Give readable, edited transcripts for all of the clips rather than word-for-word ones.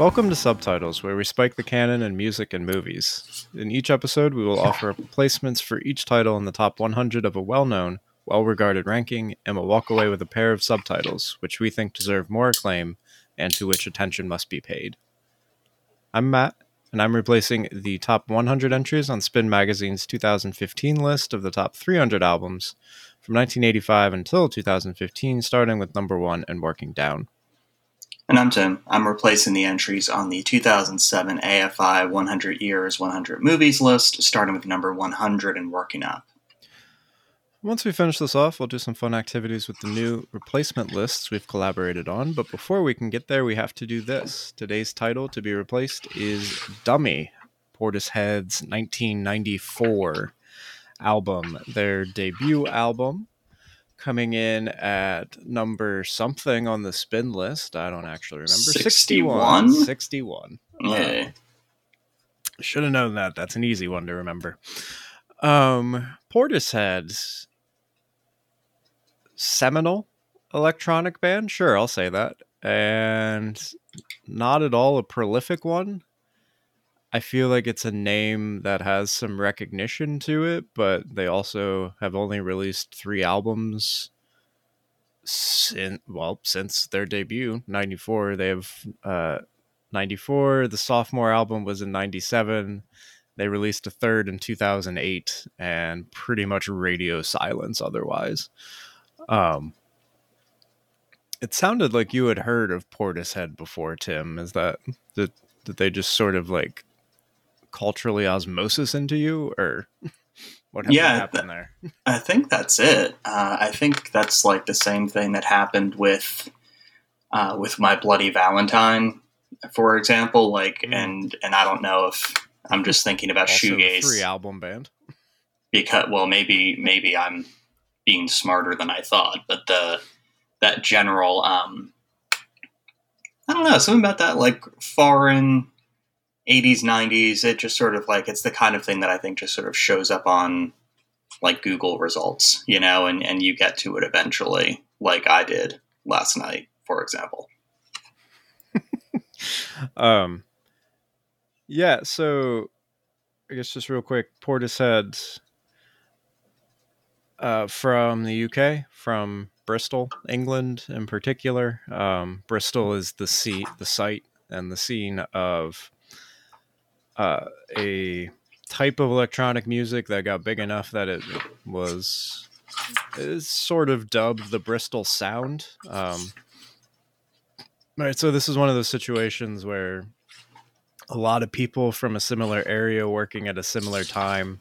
Welcome to Subtitles, where we spike the canon in music and movies. In each episode, we will offer placements for each title in the top 100 of a well-known, well-regarded ranking, and will walk away with a pair of subtitles, which we think deserve more acclaim, and to which attention must be paid. I'm Matt, and I'm replacing the top 100 entries on Spin Magazine's 2015 list of the top 300 albums from 1985 until 2015, starting with number 1 and working down. And I'm Tim. I'm replacing the entries on the 2007 AFI 100 Years 100 Movies list, starting with number 100 and working up. Once we finish this off, we'll do some fun activities with the new replacement lists we've collaborated on. But before we can get there, we have to do this. Today's title to be replaced is Dummy, Portishead's 1994 album, their debut album. Coming in at number something on the spin list. I don't actually remember. 61? 61. Yeah. Should have known that. That's an easy one to remember. Portishead's seminal electronic band. Sure, I'll say that. And not at all a prolific one. I feel like it's a name that has some recognition to it, but they also have only released 3 albums since their debut, 94. They have 94. The sophomore album was in 97. They released a third in 2008 and pretty much radio silence otherwise. It sounded like you had heard of Portishead before, Tim. Is that that they just sort of like culturally osmosis into you, or what happened there? I think that's it. I think that's like the same thing that happened with My Bloody Valentine, for example, and I don't know if I'm just thinking about also shoegaze. 3 album band. Because maybe I'm being smarter than I thought, but that general I don't know, something about that like foreign 80s, 90s, it just sort of like, it's the kind of thing that I think just sort of shows up on like Google results, you know, and you get to it eventually, like I did last night, for example. Yeah, so I guess just real quick, Portishead from the UK, from Bristol, England in particular. Bristol is the site and the scene of a type of electronic music that got big enough that it is sort of dubbed the Bristol sound. All right, so this is one of those situations where a lot of people from a similar area working at a similar time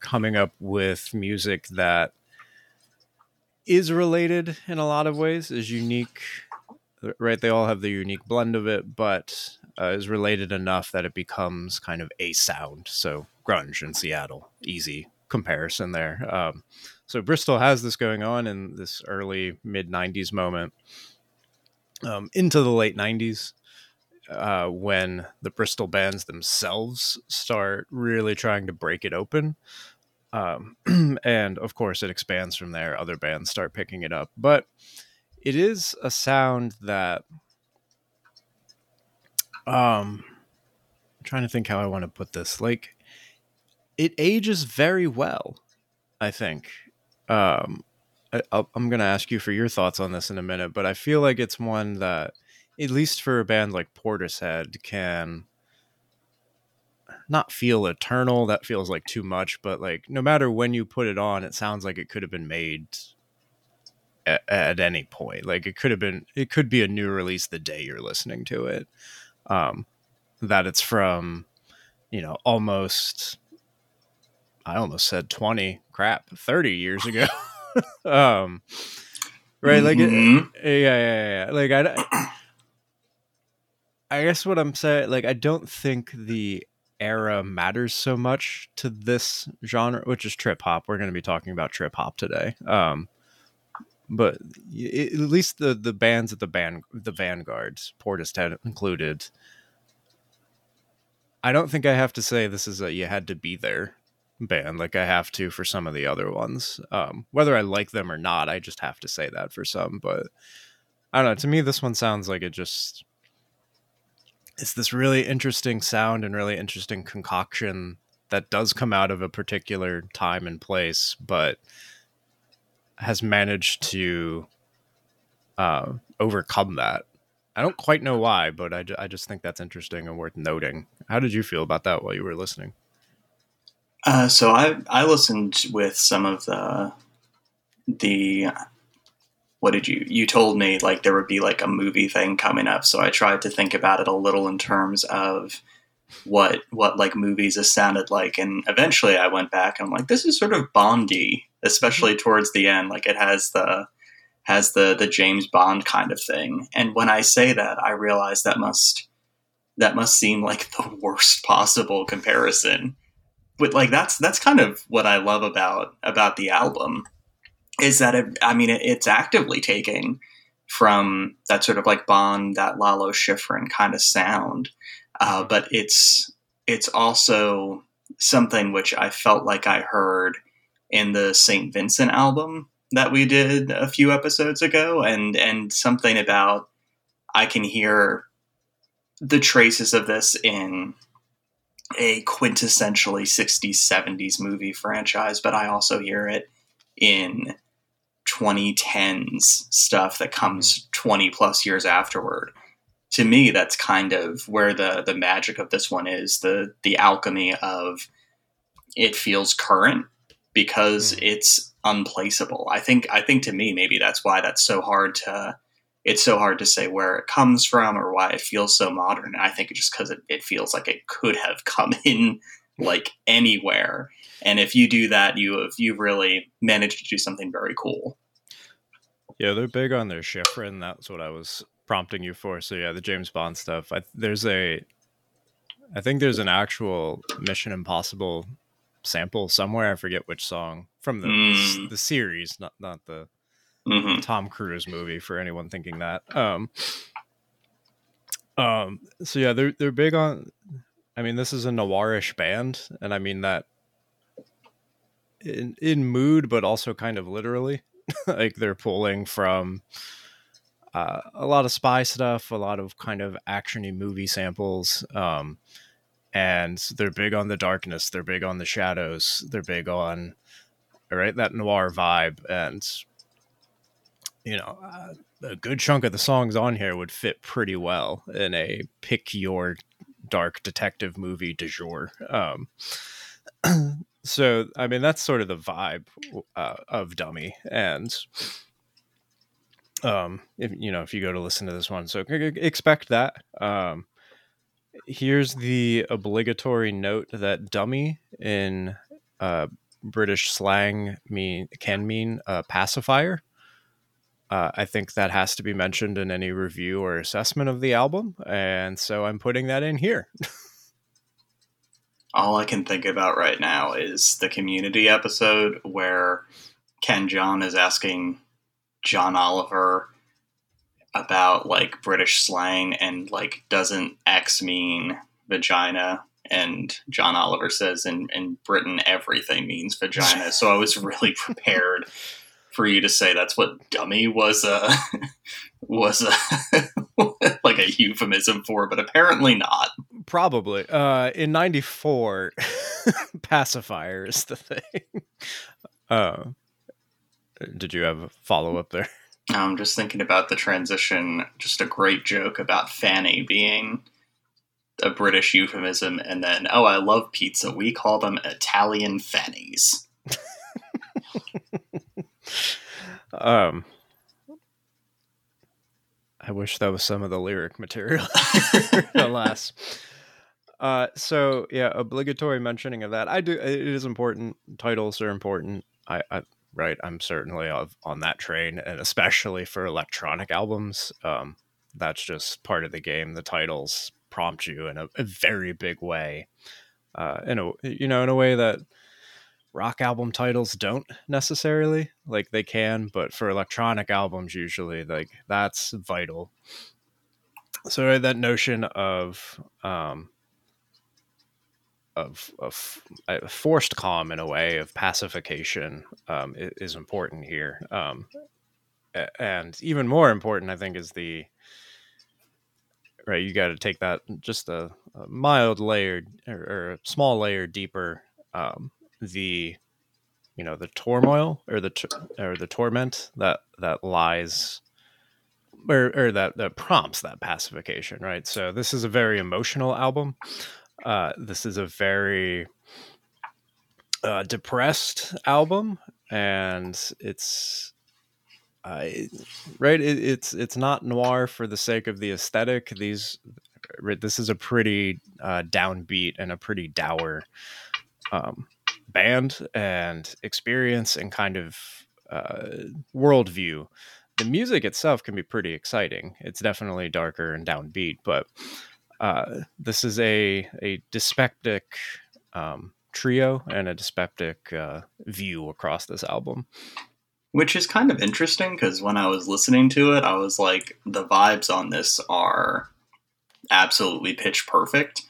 coming up with music that is related in a lot of ways, is unique, right? They all have the unique blend of it, but is related enough that it becomes kind of a sound. So grunge in Seattle, easy comparison there. So Bristol has this going on in this early mid-90s moment into the late 90s when the Bristol bands themselves start really trying to break it open. And of course it expands from there. Other bands start picking it up, but it is a sound that, I'm trying to think how I want to put this. Like, it ages very well, I think. I'm going to ask you for your thoughts on this in a minute, but I feel like it's one that, at least for a band like Portishead, can not feel eternal. That feels like too much, but like no matter when you put it on, it sounds like it could have been made at any point. Like it could be a new release the day you're listening to it. That it's from, you know, I almost said 30 years ago. Right. Like, yeah. Like I guess what I'm saying, like, I don't think the era matters so much to this genre, which is trip-hop. We're going to be talking about trip-hop today. But at least the bands at the vanguards, Portishead included, I don't think I have to say this is a you had to be there band like I have to for some of the other ones. Whether I like them or not, I just have to say that for some. But I don't know, to me this one sounds like it just it's this really interesting sound and really interesting concoction that does come out of a particular time and place, but has managed to overcome that. I don't quite know why, but I just think that's interesting and worth noting. How did you feel about that while you were listening? So I listened with some of the what did you told me like there would be like a movie thing coming up. So I tried to think about it a little in terms of what like movies this sounded like. And eventually I went back and I'm like, this is sort of Bondy, especially towards the end. Like it has the James Bond kind of thing. And when I say that, I realize that must seem like the worst possible comparison. But like that's kind of what I love about the album, is that it's actively taking from that sort of like Bond, that Lalo Schifrin kind of sound, but it's also something which I felt like I heard in the St. Vincent album that we did a few episodes ago, and something about I can hear the traces of this in a quintessentially 60s, 70s movie franchise, but I also hear it in 2010s stuff that comes 20 plus years afterward. To me, that's kind of where the magic of this one is, the alchemy of it feels current because it's unplaceable. I think to me, maybe that's why it's so hard to say where it comes from or why it feels so modern. I think it's just because it feels like it could have come in like anywhere. And if you do that, you've really managed to do something very cool. Yeah, they're big on their Schifrin. That's what I was prompting you for. So yeah, the James Bond stuff. I think there's an actual Mission Impossible sample somewhere. I forget which song from the series, not the Tom Cruise movie, for anyone thinking that. So yeah, they're big on, I mean, this is a noirish band, and I mean that in mood, but also kind of literally. Like they're pulling from a lot of spy stuff, a lot of kind of action-y movie samples, and they're big on the darkness, they're big on the shadows, they're big on that noir vibe. And you know, a good chunk of the songs on here would fit pretty well in a pick your dark detective movie du jour. So, I mean, that's sort of the vibe of Dummy. And, if you go to listen to this one, so expect that. Here's the obligatory note that Dummy in British slang can mean pacifier. I think that has to be mentioned in any review or assessment of the album, and so I'm putting that in here. All I can think about right now is the Community episode where Ken John is asking John Oliver about like British slang and like, doesn't X mean vagina? And John Oliver says in Britain, everything means vagina. So I was really prepared for you to say that's what dummy was like a euphemism for, but apparently not. Probably. In 94, pacifier is the thing. Did you have a follow-up there? I'm just thinking about the transition, just a great joke about fanny being a British euphemism, and then, oh, I love pizza. We call them Italian fannies. I wish that was some of the lyric material. Alas. So yeah, obligatory mentioning of that. It is important. Titles are important. I'm certainly on that train, and especially for electronic albums. That's just part of the game. The titles prompt you in a very big way. In a way that rock album titles don't necessarily, like they can, but for electronic albums usually, like that's vital. So that notion of a forced calm, in a way, of pacification is important here, and even more important I think is the right? You got to take that just a mild layer or a small layer deeper. The turmoil or the torment that lies or that prompts that pacification, right? So this is a very emotional album. This is a very depressed album, and it's right. It's not noir for the sake of the aesthetic. This is a pretty downbeat and a pretty dour band and experience and kind of worldview. The music itself can be pretty exciting. It's definitely darker and downbeat, but this is a dyspeptic trio and a dyspeptic view across this album. Which is kind of interesting, because when I was listening to it, I was like, the vibes on this are absolutely pitch perfect,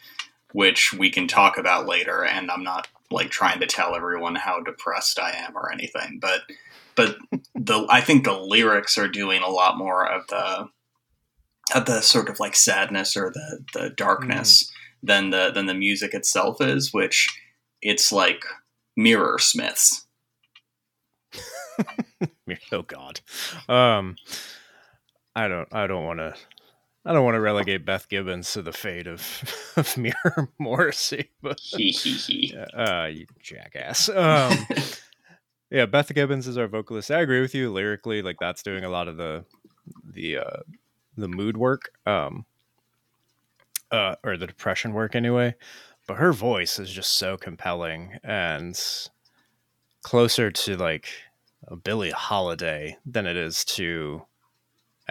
which we can talk about later, and I'm not like trying to tell everyone how depressed I am or anything, but I think the lyrics are doing a lot more of the sort of like sadness or the darkness than the music itself is, which it's like Mirror Smiths. Oh God. I don't want to relegate Beth Gibbons to the fate of Mirror Morrissey, but you jackass. Yeah, Beth Gibbons is our vocalist. I agree with you lyrically. Like, that's doing a lot of the mood work, or the depression work anyway. But her voice is just so compelling and closer to like a Billie Holiday than it is to.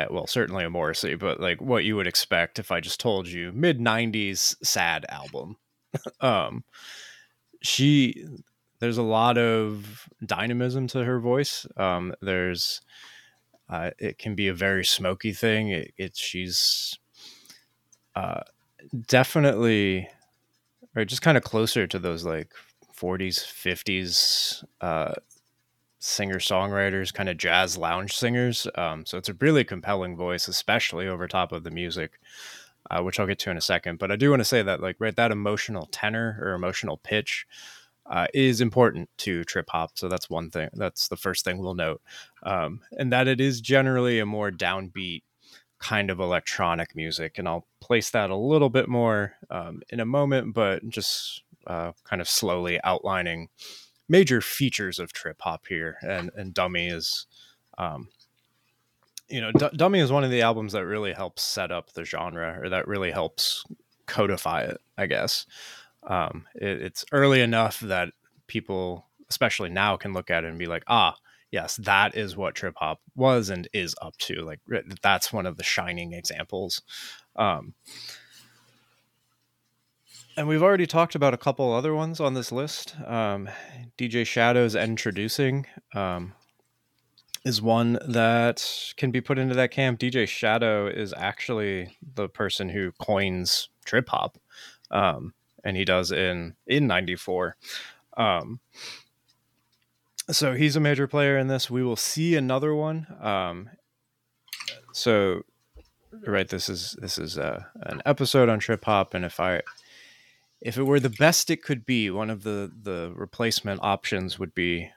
Well, certainly a Morrissey, but like what you would expect if I just told you mid-90s sad album. There's a lot of dynamism to her voice. It can be a very smoky thing. She's definitely, or just kind of closer to those like 40s, 50s, singer-songwriters, kind of jazz lounge singers. So it's a really compelling voice, especially over top of the music, which I'll get to in a second. But I do want to say that, like, right, that emotional tenor or emotional pitch is important to trip-hop. So that's one thing. That's the first thing we'll note. And that it is generally a more downbeat kind of electronic music. And I'll place that a little bit more in a moment, but just kind of slowly outlining major features of trip hop here. And Dummy is, Dummy is one of the albums that really helps set up the genre, or that really helps codify it, I guess. It's early enough that people, especially now, can look at it and be like, ah, yes, that is what trip hop was and is up to. Like, that's one of the shining examples. And we've already talked about a couple other ones on this list. DJ Shadow's Introducing is one that can be put into that camp. DJ Shadow is actually the person who coins trip hop, and he does in 94. So he's a major player in this. We will see another one. So, right, this is an episode on trip hop, and if it were the best it could be, one of the replacement options would be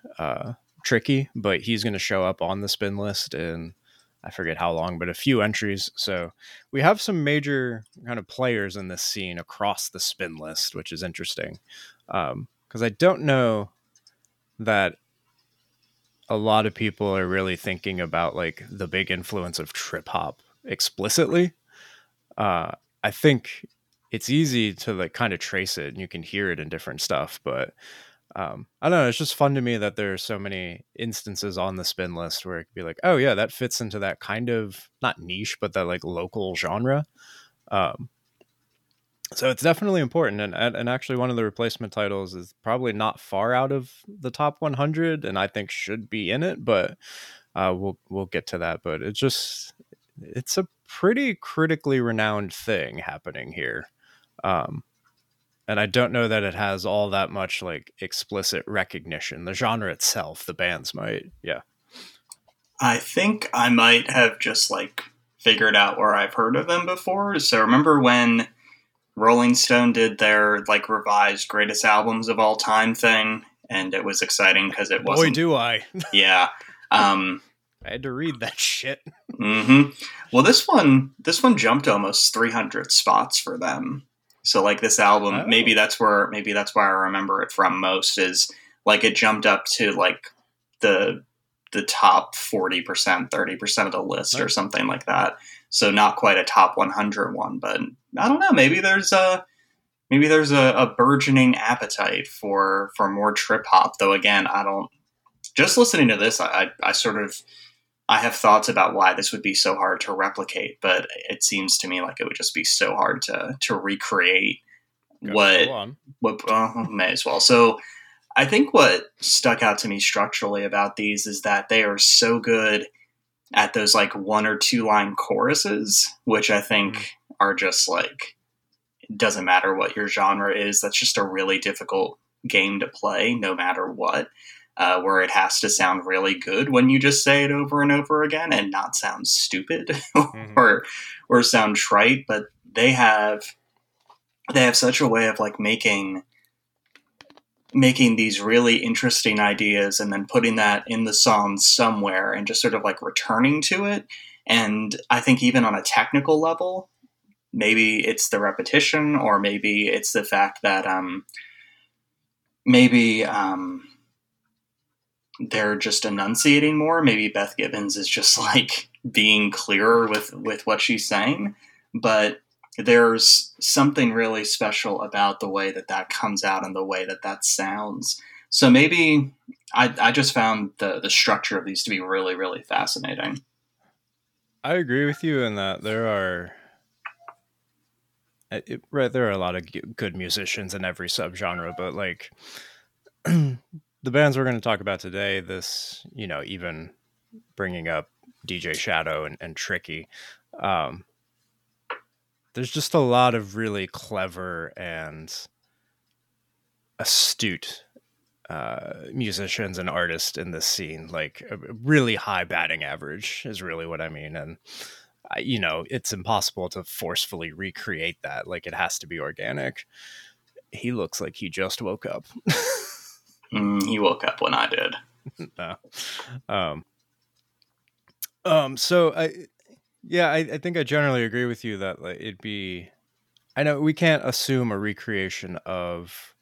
Tricky, but he's going to show up on the spin list in, I forget how long, but a few entries. So we have some major kind of players in this scene across the spin list, which is interesting. Because I don't know that a lot of people are really thinking about like the big influence of trip hop explicitly. I think it's easy to like kind of trace it, and you can hear it in different stuff, but I don't know. It's just fun to me that there are so many instances on the spin list where it could be like, oh yeah, that fits into that kind of not niche, but that like local genre. So it's definitely important. And actually one of the replacement titles is probably not far out of the top 100 and I think should be in it, but we'll get to that. But it's a pretty critically renowned thing happening here. And I don't know that it has all that much like explicit recognition. The genre itself, the bands might. Yeah. I think I might have just like figured out where I've heard of them before. So remember when Rolling Stone did their like revised greatest albums of all time thing, and it was exciting because it wasn't. Boy, do I! Yeah, I had to read that shit. Mm-hmm. Well, this one jumped almost 300 spots for them. So like this album, maybe that's where I remember it from most is like it jumped up to like the top 40%, 30% of the list or something like that. So not quite a top 100 one, but I don't know. Maybe there's a burgeoning appetite for more trip hop. Though again, just listening to this, I have thoughts about why this would be so hard to replicate, but it seems to me like it would just be so hard to recreate. May as well. So I think what stuck out to me structurally about these is that they are so good at those like one or two line choruses, which I think are just like, it doesn't matter what your genre is. That's just a really difficult game to play no matter what, where it has to sound really good when you just say it over and over again and not sound stupid or sound trite. But they have such a way of like making these really interesting ideas and then putting that in the song somewhere and just sort of like returning to it. And I think even on a technical level, maybe it's the repetition, or maybe it's the fact that they're just enunciating more. Maybe Beth Gibbons is just like being clearer with what she's saying, but there's something really special about the way that comes out and the way that sounds. So maybe I just found the structure of these to be really, really fascinating. I agree with you in that there are a lot of good musicians in every subgenre, but like the bands we're going to talk about today, this, you know, even bringing up DJ Shadow and Tricky, there's just a lot of really clever and astute musicians and artists in this scene. Like a really high batting average is really what I mean. And, you know, it's impossible to forcefully recreate that. Like it has to be organic. He looks like he just woke up. He woke up when I did. No. I think I generally agree with you that like, I know we can't assume a recreation of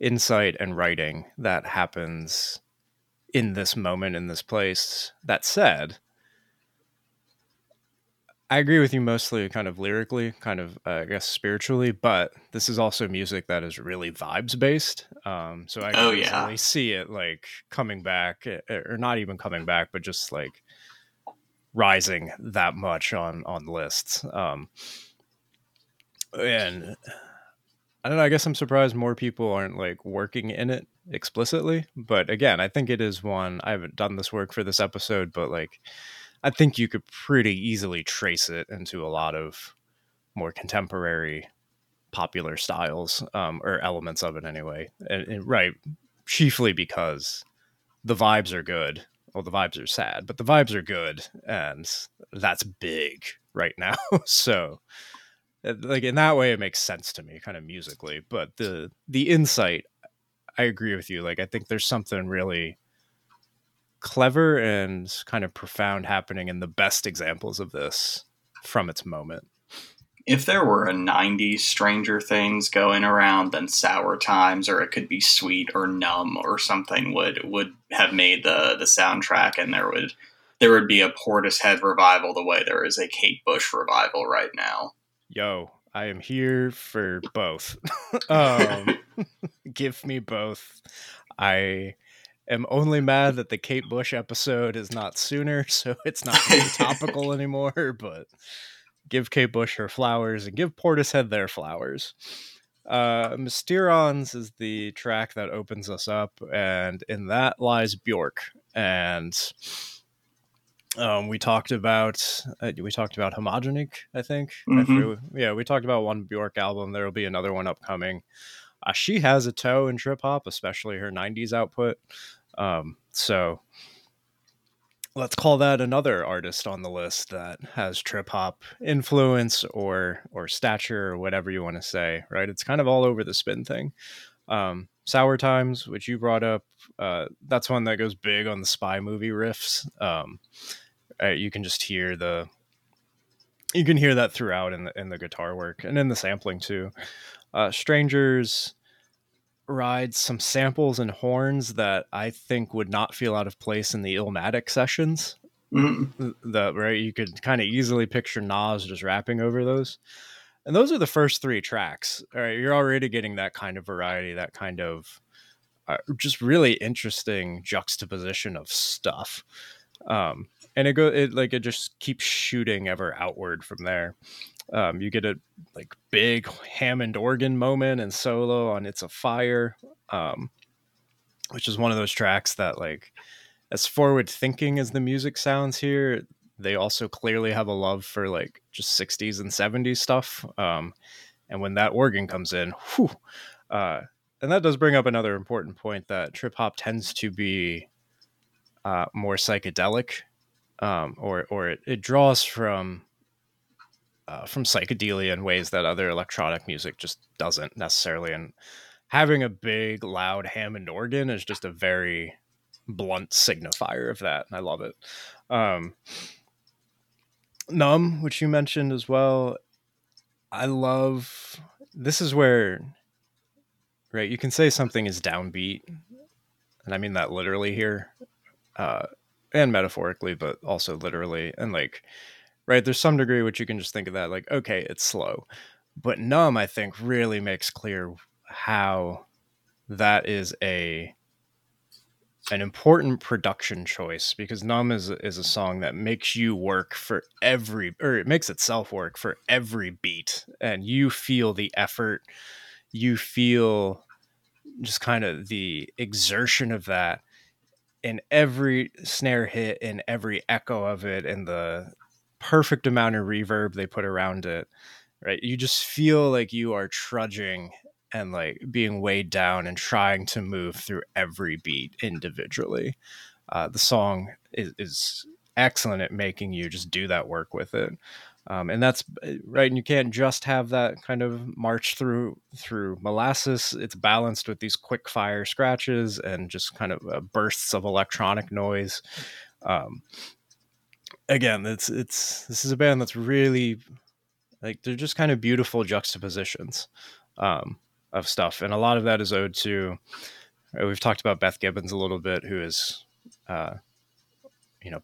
insight and writing that happens in this moment, in this place. That said, I agree with you mostly kind of lyrically, kind of, I guess, spiritually, but this is also music that is really vibes based. So I can easily see it like coming back, or not even coming back, but just like rising that much on lists. And I don't know, I guess I'm surprised more people aren't like working in it explicitly. But again, I think it is one, I haven't done this work for this episode, but like, I think you could pretty easily trace it into a lot of more contemporary popular styles, or elements of it anyway. And right, chiefly because the vibes are good. Well, the vibes are sad, but the vibes are good, and that's big right now. So, like, in that way, it makes sense to me, kind of musically. But the insight, I agree with you. Like, I think there's something really clever and kind of profound happening in the best examples of this from its moment. If there were a 90s Stranger Things going around, then Sour Times, or it could be Sweet or Numb or something would have made the soundtrack, and there would be a Portishead revival the way there is a Kate Bush revival right now. Yo, I am here for both. Give me both. I am only mad that the Kate Bush episode is not sooner, so it's not really topical anymore, but give Kate Bush her flowers and give Portishead their flowers. Mysterions is the track that opens us up, and in that lies Bjork. And we talked about Homogenic, I think. Mm-hmm. Yeah, we talked about one Bjork album. There will be another one upcoming. She has a toe in trip hop, especially her 90s output. So Let's call that another artist on the list that has trip-hop influence or stature or whatever you want to say, right? It's kind of all over the spin thing. Sour Times, which you brought up, that's one that goes big on the spy movie riffs. You can just hear that throughout in the guitar work and in the sampling too. Strangers rides some samples and horns that I think would not feel out of place in the Illmatic sessions. Right, you could kind of easily picture Nas just rapping over those. And those are the first three tracks. All right, you're already getting that kind of variety, that kind of just really interesting juxtaposition of stuff. And it just keeps shooting ever outward from there. You get a big Hammond organ moment and solo on "It's a Fire," which is one of those tracks that, as forward thinking as the music sounds here, they also clearly have a love for just 60s and 70s stuff. And when that organ comes in, whew, and that does bring up another important point that trip hop tends to be more psychedelic, or it draws from psychedelia in ways that other electronic music just doesn't necessarily. And having a big, loud Hammond organ is just a very blunt signifier of that. And I love it. Numb, which you mentioned as well. I love, this is where, right, you can say something is downbeat. And I mean that literally here, and metaphorically, but also literally. And right, there's some degree which you can just think of that, okay, it's slow. But Numb, I think, really makes clear how that is an important production choice, because Numb is a song that makes you work for it makes itself work for every beat, and you feel the effort, you feel just kind of the exertion of that in every snare hit, in every echo of it, in the perfect amount of reverb they put around it, right? You just feel like you are trudging and being weighed down and trying to move through every beat individually. The song is excellent at making you just do that work with it. And that's right. And you can't just have that kind of march through molasses. It's balanced with these quick fire scratches and just kind of bursts of electronic noise. Again, this is a band that's really they're just kind of beautiful juxtapositions of stuff, and a lot of that is owed to. We've talked about Beth Gibbons a little bit, who is,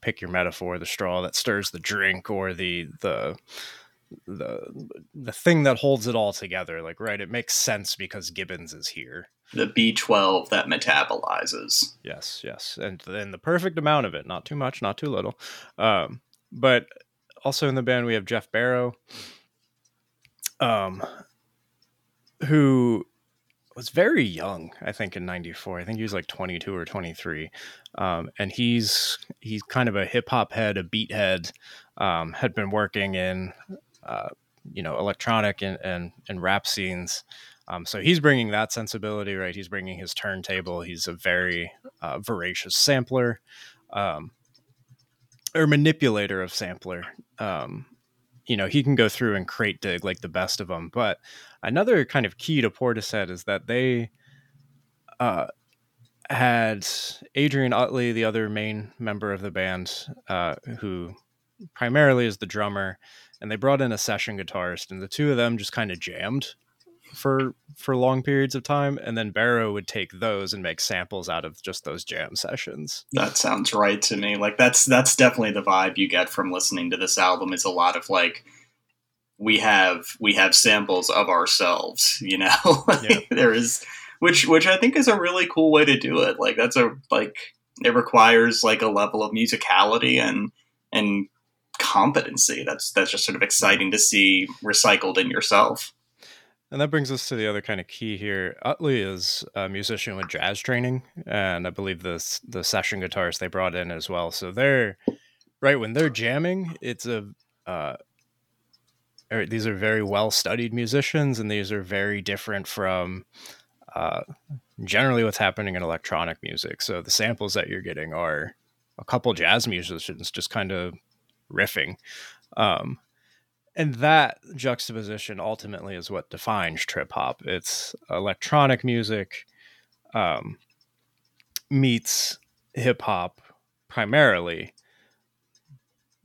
pick your metaphor, the straw that stirs the drink, or the thing that holds it all together. Right, it makes sense because Gibbons is here. The B12 that metabolizes. Yes. And then the perfect amount of it. Not too much, not too little. But also in the band, we have Jeff Barrow, who was very young, I think, in 94. I think he was 22 or 23. And he's kind of a hip-hop head, a beat head, had been working in, electronic and rap scenes. So he's bringing that sensibility, right? He's bringing his turntable. He's a very voracious sampler, or manipulator of sampler. He can go through and crate dig the best of them. But another kind of key to Portishead is that they had Adrian Utley, the other main member of the band, who primarily is the drummer, and they brought in a session guitarist, and the two of them just kind of jammed for long periods of time, and then Barrow would take those and make samples out of just those jam sessions. That sounds right to me. That's definitely the vibe you get from listening to this album. It's a lot of we have samples of ourselves, Yeah. There is, which I think is a really cool way to do it. It requires a level of musicality and competency. That's just sort of exciting to see recycled in yourself. And that brings us to the other kind of key here. Utley is a musician with jazz training, and I believe the session guitarist they brought in as well. So they're right when they're jamming, it's these are very well studied musicians, and these are very different from generally what's happening in electronic music. So the samples that you're getting are a couple jazz musicians just kind of riffing. And that juxtaposition ultimately is what defines trip hop. It's electronic music meets hip hop primarily,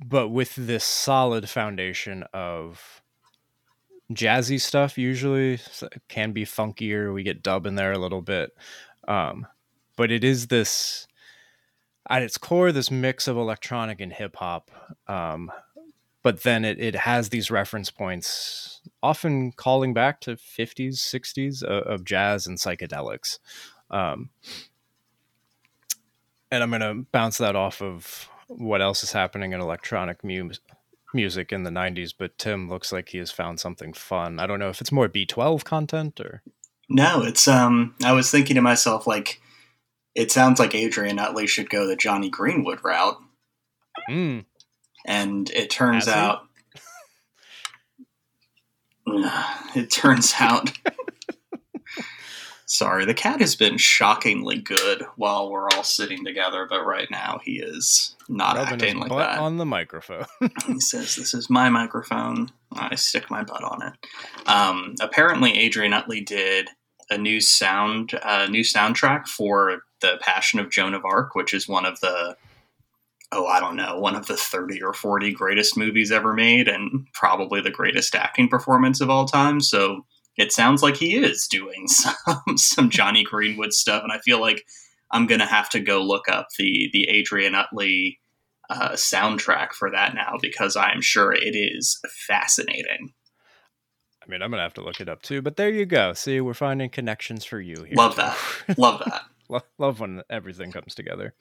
but with this solid foundation of jazzy stuff. Usually it can be funkier. We get dub in there a little bit. But it is this, at its core, this mix of electronic and hip hop. But then it has these reference points, often calling back to 50s, 60s of jazz and psychedelics. And I'm going to bounce that off of what else is happening in electronic music in the 90s, but Tim looks like he has found something fun. I don't know if it's more B12 content or... No, it's... I was thinking to myself, like, it sounds like Adrian Utley should go the Johnny Greenwood route. Mm. And it turns out... It turns out... Sorry, the cat has been shockingly good while we're all sitting together, but right now he is not rubbing acting his like butt that. On the microphone. He says, "This is my microphone. I stick my butt on it." Apparently, Adrian Utley did a new soundtrack for The Passion of Joan of Arc, which is one of the 30 or 40 greatest movies ever made, and probably the greatest acting performance of all time. So. It sounds like he is doing some Johnny Greenwood stuff, and I feel like I'm going to have to go look up the Adrian Utley soundtrack for that now, because I'm sure it is fascinating. I mean, I'm going to have to look it up too, but there you go. See, we're finding connections for you here. Love that. Love that. Love when everything comes together.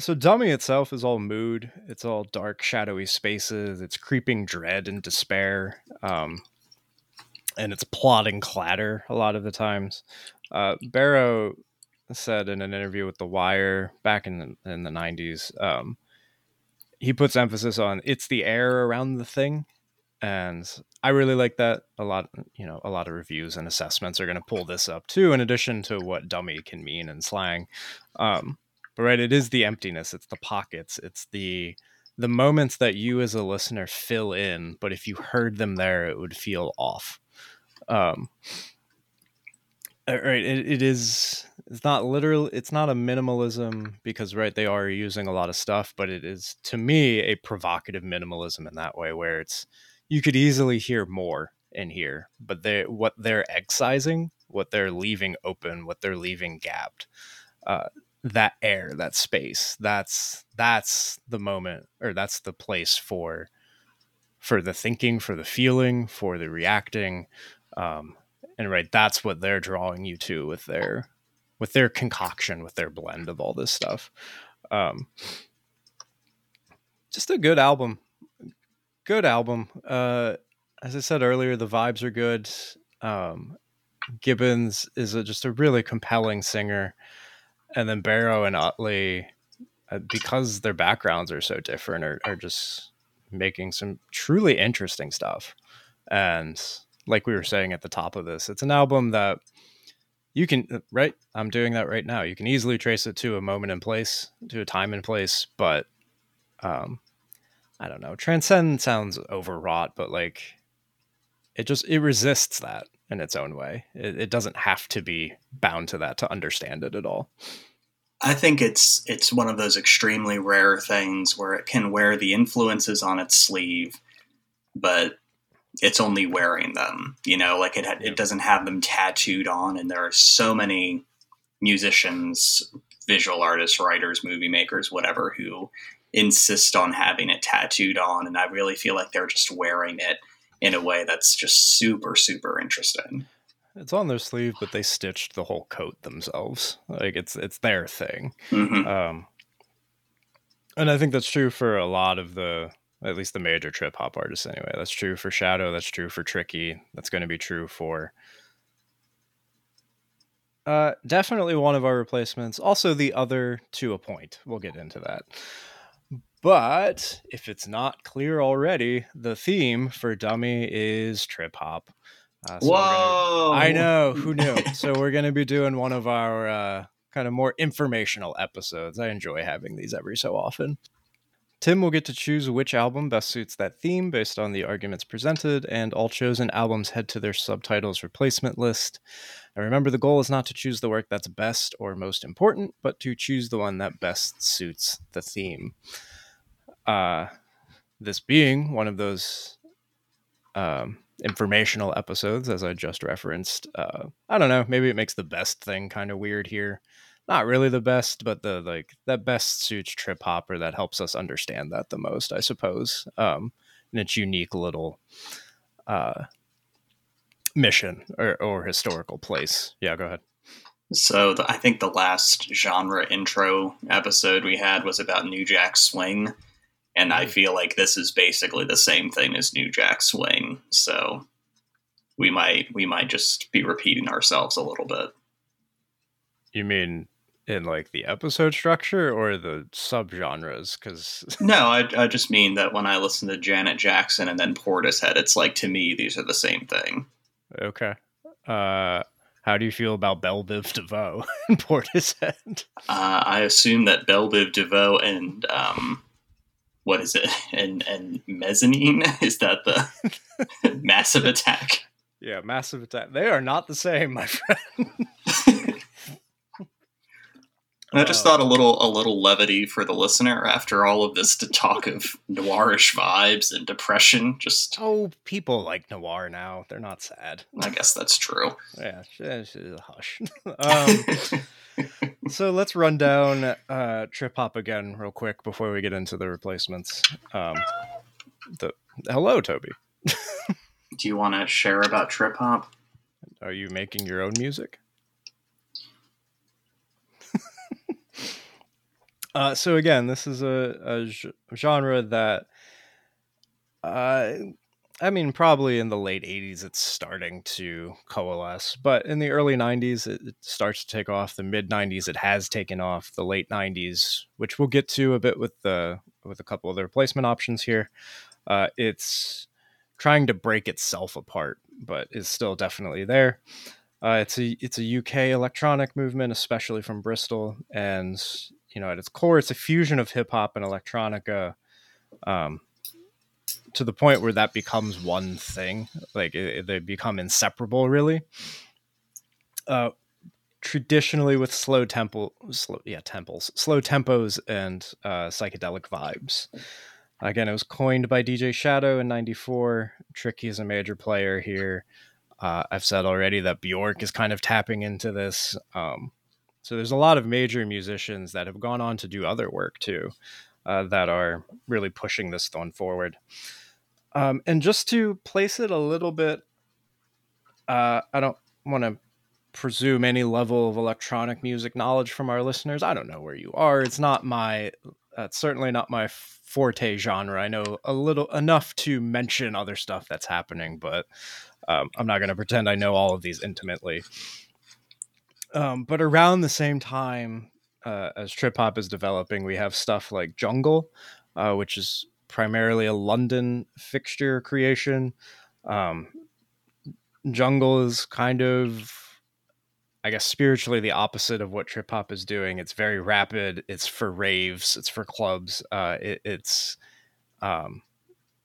So Dummy itself is all mood. It's all dark, shadowy spaces. It's creeping dread and despair. And it's plotting clatter a lot of the times. Barrow said in an interview with The Wire back in the 90s, he puts emphasis on it's the air around the thing. And I really like that. A lot of reviews and assessments are going to pull this up too, in addition to what dummy can mean in slang. Right, it is the emptiness, it's the pockets, it's the moments that you as a listener fill in, but if you heard them there, it would feel off. Right, it's not literal, it's not a minimalism, because right, they are using a lot of stuff, but it is, to me, a provocative minimalism in that way, where it's, you could easily hear more in here, but what they're excising, what they're leaving open, what they're leaving gapped, that air, that space, that's the moment, or that's the place for the thinking, for the feeling, for the reacting. And right, that's what they're drawing you to with their concoction, with their blend of all this stuff. Just a good album. Good album. As I said earlier, the vibes are good. Gibbons is just a really compelling singer. And then Barrow and Utley, because their backgrounds are so different, are just making some truly interesting stuff. And like we were saying at the top of this, it's an album that you can, right? I'm doing that right now. You can easily trace it to a moment in place, to a time and place. But I don't know. Transcend sounds overwrought, but like it resists that. In its own way. It doesn't have to be bound to that to understand it at all. I think it's one of those extremely rare things where it can wear the influences on its sleeve, but it's only wearing them, like it doesn't have them tattooed on. And there are so many musicians, visual artists, writers, movie makers, whatever, who insist on having it tattooed on. And I really feel like they're just wearing it in a way that's just super, super interesting. It's on their sleeve, but they stitched the whole coat themselves. Like it's their thing. Mm-hmm. And I think that's true for a lot of at least the major trip hop artists anyway. That's true for Shadow. That's true for Tricky. That's going to be true for definitely one of our replacements. Also the other to a point. We'll get into that. But if it's not clear already, the theme for Dummy is trip hop. Whoa! I know. Who knew? So we're going to be doing one of our kind of more informational episodes. I enjoy having these every so often. Tim will get to choose which album best suits that theme based on the arguments presented, and all chosen albums head to their subtitles replacement list. And remember, the goal is not to choose the work that's best or most important, but to choose the one that best suits the theme. This being one of those informational episodes, as I just referenced, I don't know, maybe it makes the best thing kind of weird here. Not really the best, but the like that best suits trip hop, or that helps us understand that the most, I suppose. And its unique little mission or historical place. Yeah, go ahead. So I think the last genre intro episode we had was about New Jack Swing, and I feel like this is basically the same thing as New Jack Swing. So we might just be repeating ourselves a little bit. You mean in like the episode structure or the subgenres? Because no, I just mean that when I listen to Janet Jackson and then Portishead, it's like, to me, these are the same thing. Okay. How do you feel about Belle Biv DeVoe and Portishead? I assume that Belle Biv DeVoe and what is it? And Mezzanine, is that the Massive Attack? Yeah, Massive Attack. They are not the same, my friend. And I just thought a little levity for the listener after all of this to talk of noirish vibes and depression. Just people like noir now; they're not sad. I guess that's true. Yeah, hush. So let's run down Trip Hop again real quick before we get into the replacements. Hello, Toby. Do you want to share about Trip Hop? Are you making your own music? So again, this is a genre that, I mean, probably in the late 80s, it's starting to coalesce. But in the early 90s, it starts to take off. The mid 90s, it has taken off. The late 90s, which we'll get to a bit with a couple of the replacement options here. It's trying to break itself apart, but is still definitely there. It's a UK electronic movement, especially from Bristol, and you know, at its core, it's a fusion of hip hop and electronica, to the point where that becomes one thing. Like they become inseparable, really. Traditionally, with slow tempos, and psychedelic vibes. Again, it was coined by DJ Shadow in '94. Tricky is a major player here. I've said already that Bjork is kind of tapping into this. So there's a lot of major musicians that have gone on to do other work too, that are really pushing this one forward. And just to place it a little bit, I don't want to presume any level of electronic music knowledge from our listeners. I don't know where you are. It's certainly not my forte genre. I know a little enough to mention other stuff that's happening, but I'm not going to pretend I know all of these intimately. But around the same time as trip hop is developing, we have stuff like Jungle, which is primarily a London fixture creation. Jungle is kind of, I guess, spiritually the opposite of what trip hop is doing. It's very rapid. It's for raves. It's for clubs. It's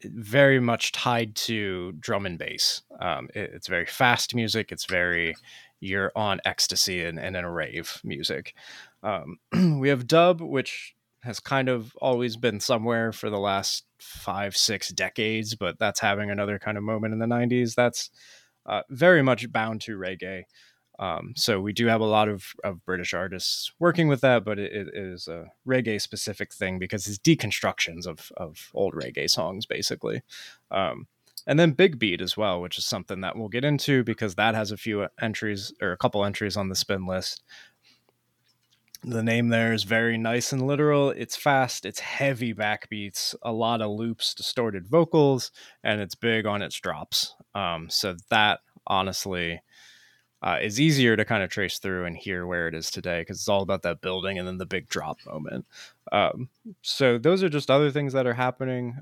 very much tied to drum and bass. It's very fast music. It's very you're on ecstasy and in a rave music. We have dub, which has kind of always been somewhere for the last 5-6 decades, but that's having another kind of moment in the 90s. That's very much bound to reggae. So we do have a lot of British artists working with that, but it is a reggae specific thing because it's deconstructions of old reggae songs, basically. And then Big Beat as well, which is something that we'll get into because that has a couple entries on the spin list. The name there is very nice and literal. It's fast, it's heavy backbeats, a lot of loops, distorted vocals, and it's big on its drops. So that honestly is easier to kind of trace through and hear where it is today because it's all about that building and then the big drop moment. So those are just other things that are happening.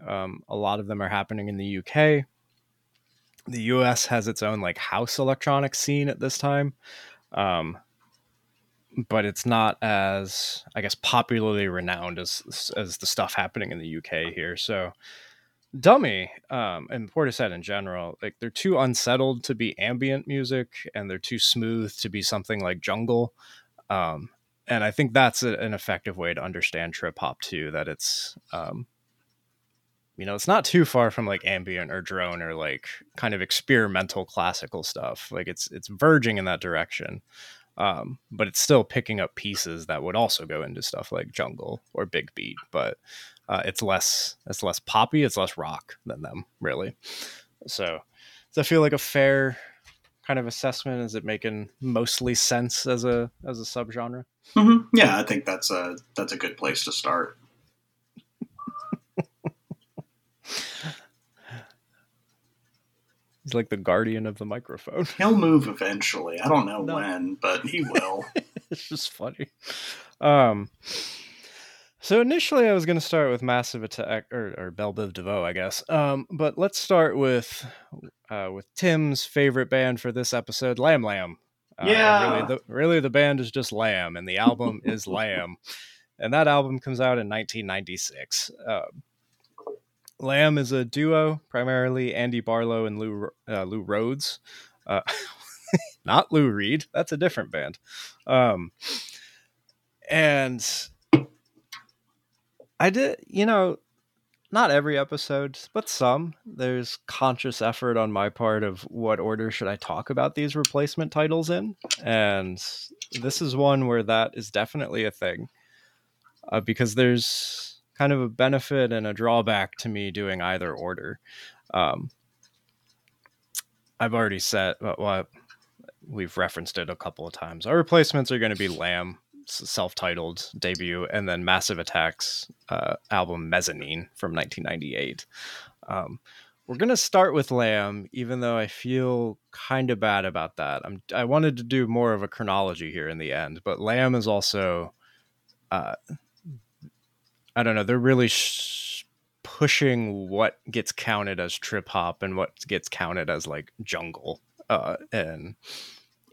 A lot of them are happening in the UK. The US has its own like house electronic scene at this time, but it's not as, I guess, popularly renowned as the stuff happening in the UK here. So Dummy and Portishead in general, like, they're too unsettled to be ambient music, and they're too smooth to be something like jungle. And I think that's an effective way to understand trip hop too, that it's, you know, it's not too far from like ambient or drone or like kind of experimental classical stuff. Like it's verging in that direction. But it's still picking up pieces that would also go into stuff like jungle or big beat, but it's less poppy, it's less rock than them, really. So does that feel like a fair kind of assessment? Is it making mostly sense as a subgenre? Mm-hmm. Yeah, I think that's a good place to start. He's like the guardian of the microphone. He'll move eventually. I don't know when, but he will. It's just funny. So initially I was going to start with Massive Attack or Belle Biv DeVoe, I guess. But let's start with Tim's favorite band for this episode, Lamb. Yeah. Really the band is just Lamb, and the album is Lamb. And that album comes out in 1996. Lamb is a duo, primarily Andy Barlow and Lou Rhodes, not Lou Reed. That's a different band. And I did, you know, not every episode, but some, there's conscious effort on my part of what order should I talk about these replacement titles in. And this is one where that is definitely a thing, because there's kind of a benefit and a drawback to me doing either order. I've already said, well, we've referenced it a couple of times. Our replacements are going to be Lamb, self-titled debut, and then Massive Attack's album Mezzanine from 1998. We're going to start with Lamb, even though I feel kind of bad about that. I wanted to do more of a chronology here in the end, but Lamb is also... I don't know. They're really pushing what gets counted as trip hop and what gets counted as like jungle, in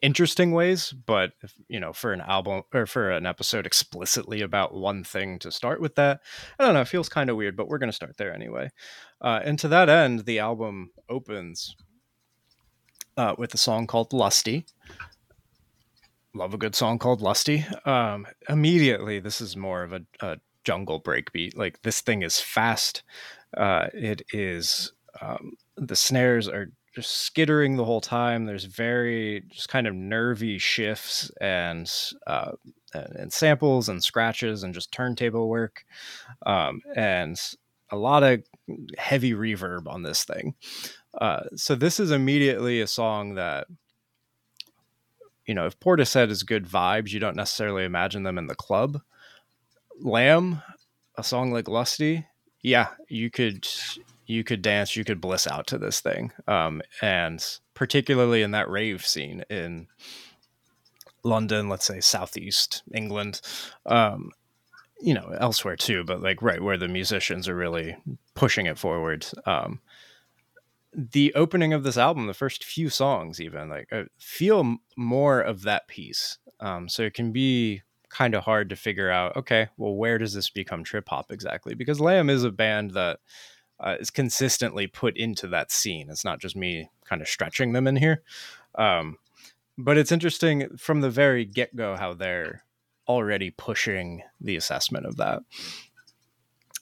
interesting ways. But if, you know, for an album or for an episode explicitly about one thing to start with that, I don't know. It feels kind of weird, but we're going to start there anyway. And to that end, the album opens with a song called Lusty. Love a good song called Lusty. Immediately, this is more of a jungle breakbeat. Like, this thing is fast. It is, the snares are just skittering the whole time. There's very just kind of nervy shifts and samples and scratches and just turntable work, and a lot of heavy reverb on this thing. So this is immediately a song that, you know, if Portishead is good vibes, you don't necessarily imagine them in the club. Lamb, a song like Lusty, yeah, you could dance, you could bliss out to this thing, and particularly in that rave scene in London, let's say southeast England, you know, elsewhere too, but like right where the musicians are really pushing it forward. The opening of this album, the first few songs, even like feel more of that piece, so it can be kind of hard to figure out, okay, well, where does this become trip hop exactly? Because Lamb is a band that is consistently put into that scene. It's not just me kind of stretching them in here. But it's interesting from the very get go how they're already pushing the assessment of that.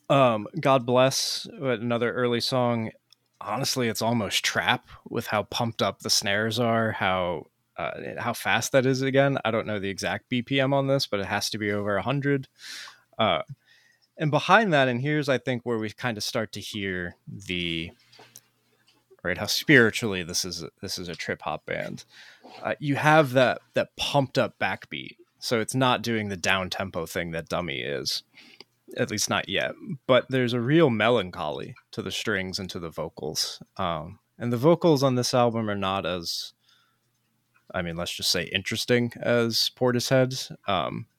God Bless, another early song. Honestly, it's almost trap with how pumped up the snares are, how fast that is again. I don't know the exact BPM on this, but it has to be over 100. And behind that, and here's, I think, where we kind of start to hear the right, how spiritually this is a trip hop band. You have that pumped up backbeat. So it's not doing the down tempo thing that Dummy is, at least not yet, but there's a real melancholy to the strings and to the vocals. And the vocals on this album are not as, I mean, let's just say interesting as Portishead,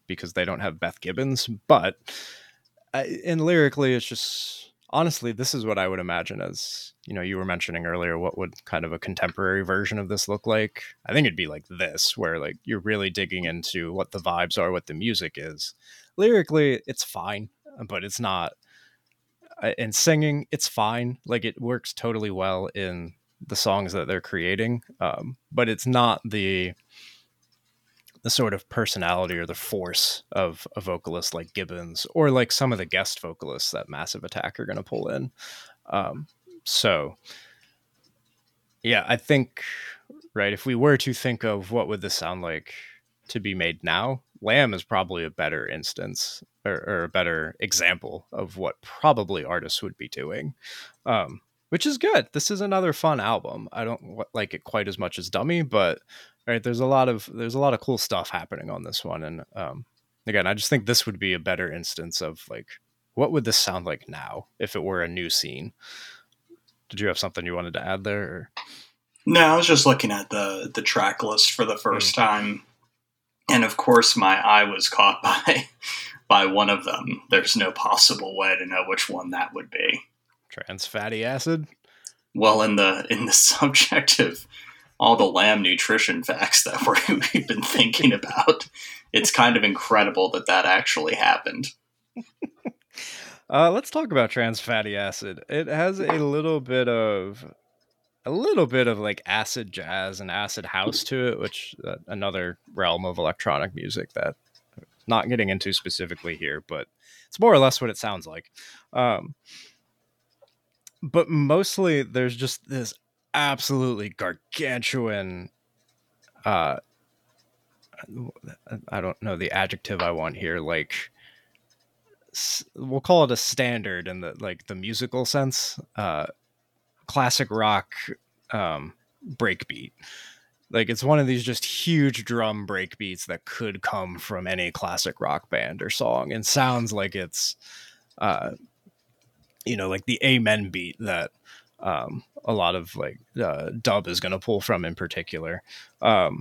because they don't have Beth Gibbons, but and lyrically, it's just, Honestly, this is what I would imagine as, you know, you were mentioning earlier, what would kind of a contemporary version of this look like? I think it'd be like this, where like you're really digging into what the vibes are, what the music is. Lyrically, it's fine, but it's not. And singing, it's fine. Like it works totally well in the songs that they're creating, but it's not the sort of personality or the force of a vocalist like Gibbons or like some of the guest vocalists that Massive Attack are going to pull in. So yeah, I think, right, if we were to think of what would this sound like to be made now, Lamb is probably a better instance or a better example of what probably artists would be doing. Which is good. This is another fun album. I don't like it quite as much as Dummy, but right, there's a lot of cool stuff happening on this one. And again, I just think this would be a better instance of like, what would this sound like now if it were a new scene? Did you have something you wanted to add there? Or? No, I was just looking at the track list for the first time. And of course, my eye was caught by one of them. There's no possible way to know which one that would be. Trans fatty acid? Well, in the subject of all the lamb nutrition facts that we've been thinking about, it's kind of incredible that actually happened. Let's talk about trans fatty acid. It has a little bit of like acid jazz and acid house to it, which another realm of electronic music that I'm not getting into specifically here, but it's more or less what it sounds like. But mostly there's just this absolutely gargantuan, I don't know the adjective I want here, like we'll call it a standard in the like the musical sense, classic rock breakbeat. Like it's one of these just huge drum breakbeats that could come from any classic rock band or song and sounds like it's like the Amen beat that a lot of like dub is going to pull from in particular. But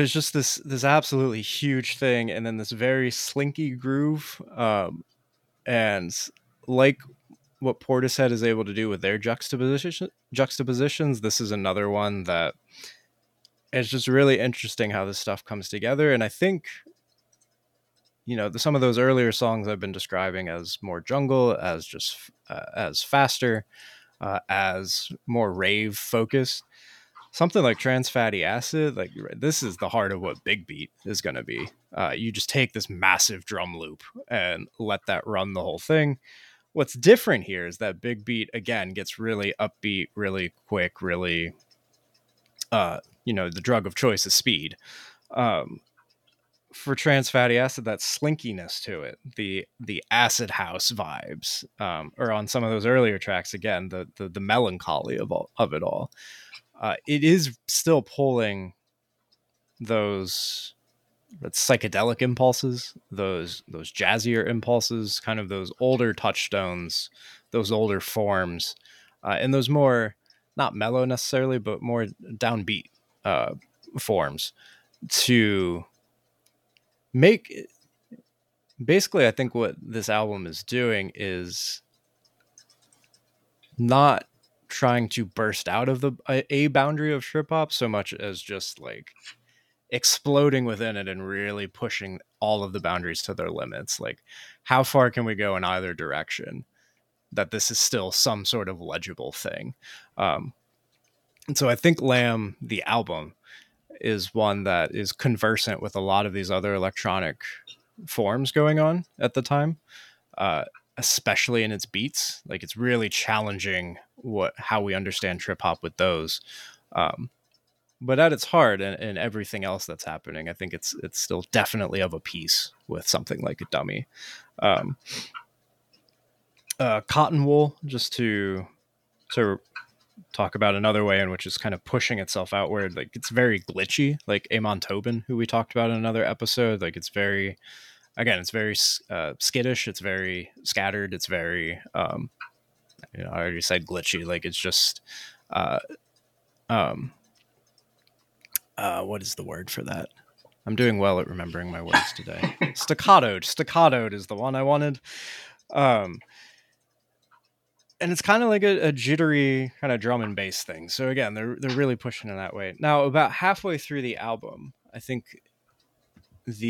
it's just this absolutely huge thing. And then this very slinky groove. And like what Portishead is able to do with their juxtapositions, this is another one that it's just really interesting how this stuff comes together. And I think, you know, some of those earlier songs I've been describing as more jungle, as just as faster, as more rave focused. Something like trans fatty acid, like this is the heart of what big beat is going to be. You just take this massive drum loop and let that run the whole thing. What's different here is that big beat again gets really upbeat, really quick, really. The drug of choice is speed. For trans fatty acid, that slinkiness to it, the acid house vibes, or on some of those earlier tracks again, the melancholy of it all. It is still pulling those psychedelic impulses, those jazzier impulses, kind of those older touchstones, those older forms, and those more not mellow necessarily, but more downbeat forms to. Make basically, I think what this album is doing is not trying to burst out of a boundary of trip-hop so much as just like exploding within it and really pushing all of the boundaries to their limits. Like, how far can we go in either direction? That this is still some sort of legible thing. And so I think Lamb, the album, is one that is conversant with a lot of these other electronic forms going on at the time, especially in its beats. Like it's really challenging how we understand trip hop with those. But at its heart and everything else that's happening, I think it's still definitely of a piece with something like a Dummy. Cotton Wool, just to talk about another way in which it's kind of pushing itself outward. Like it's very glitchy, like Amon Tobin, who we talked about in another episode. Like it's very skittish. It's very scattered. It's very, I already said glitchy. Like it's just, what is the word for that? I'm doing well at remembering my words today. Staccatoed is the one I wanted. And it's kind of like a jittery kind of drum and bass thing. So again, they're really pushing in that way. Now, about halfway through the album, I think it's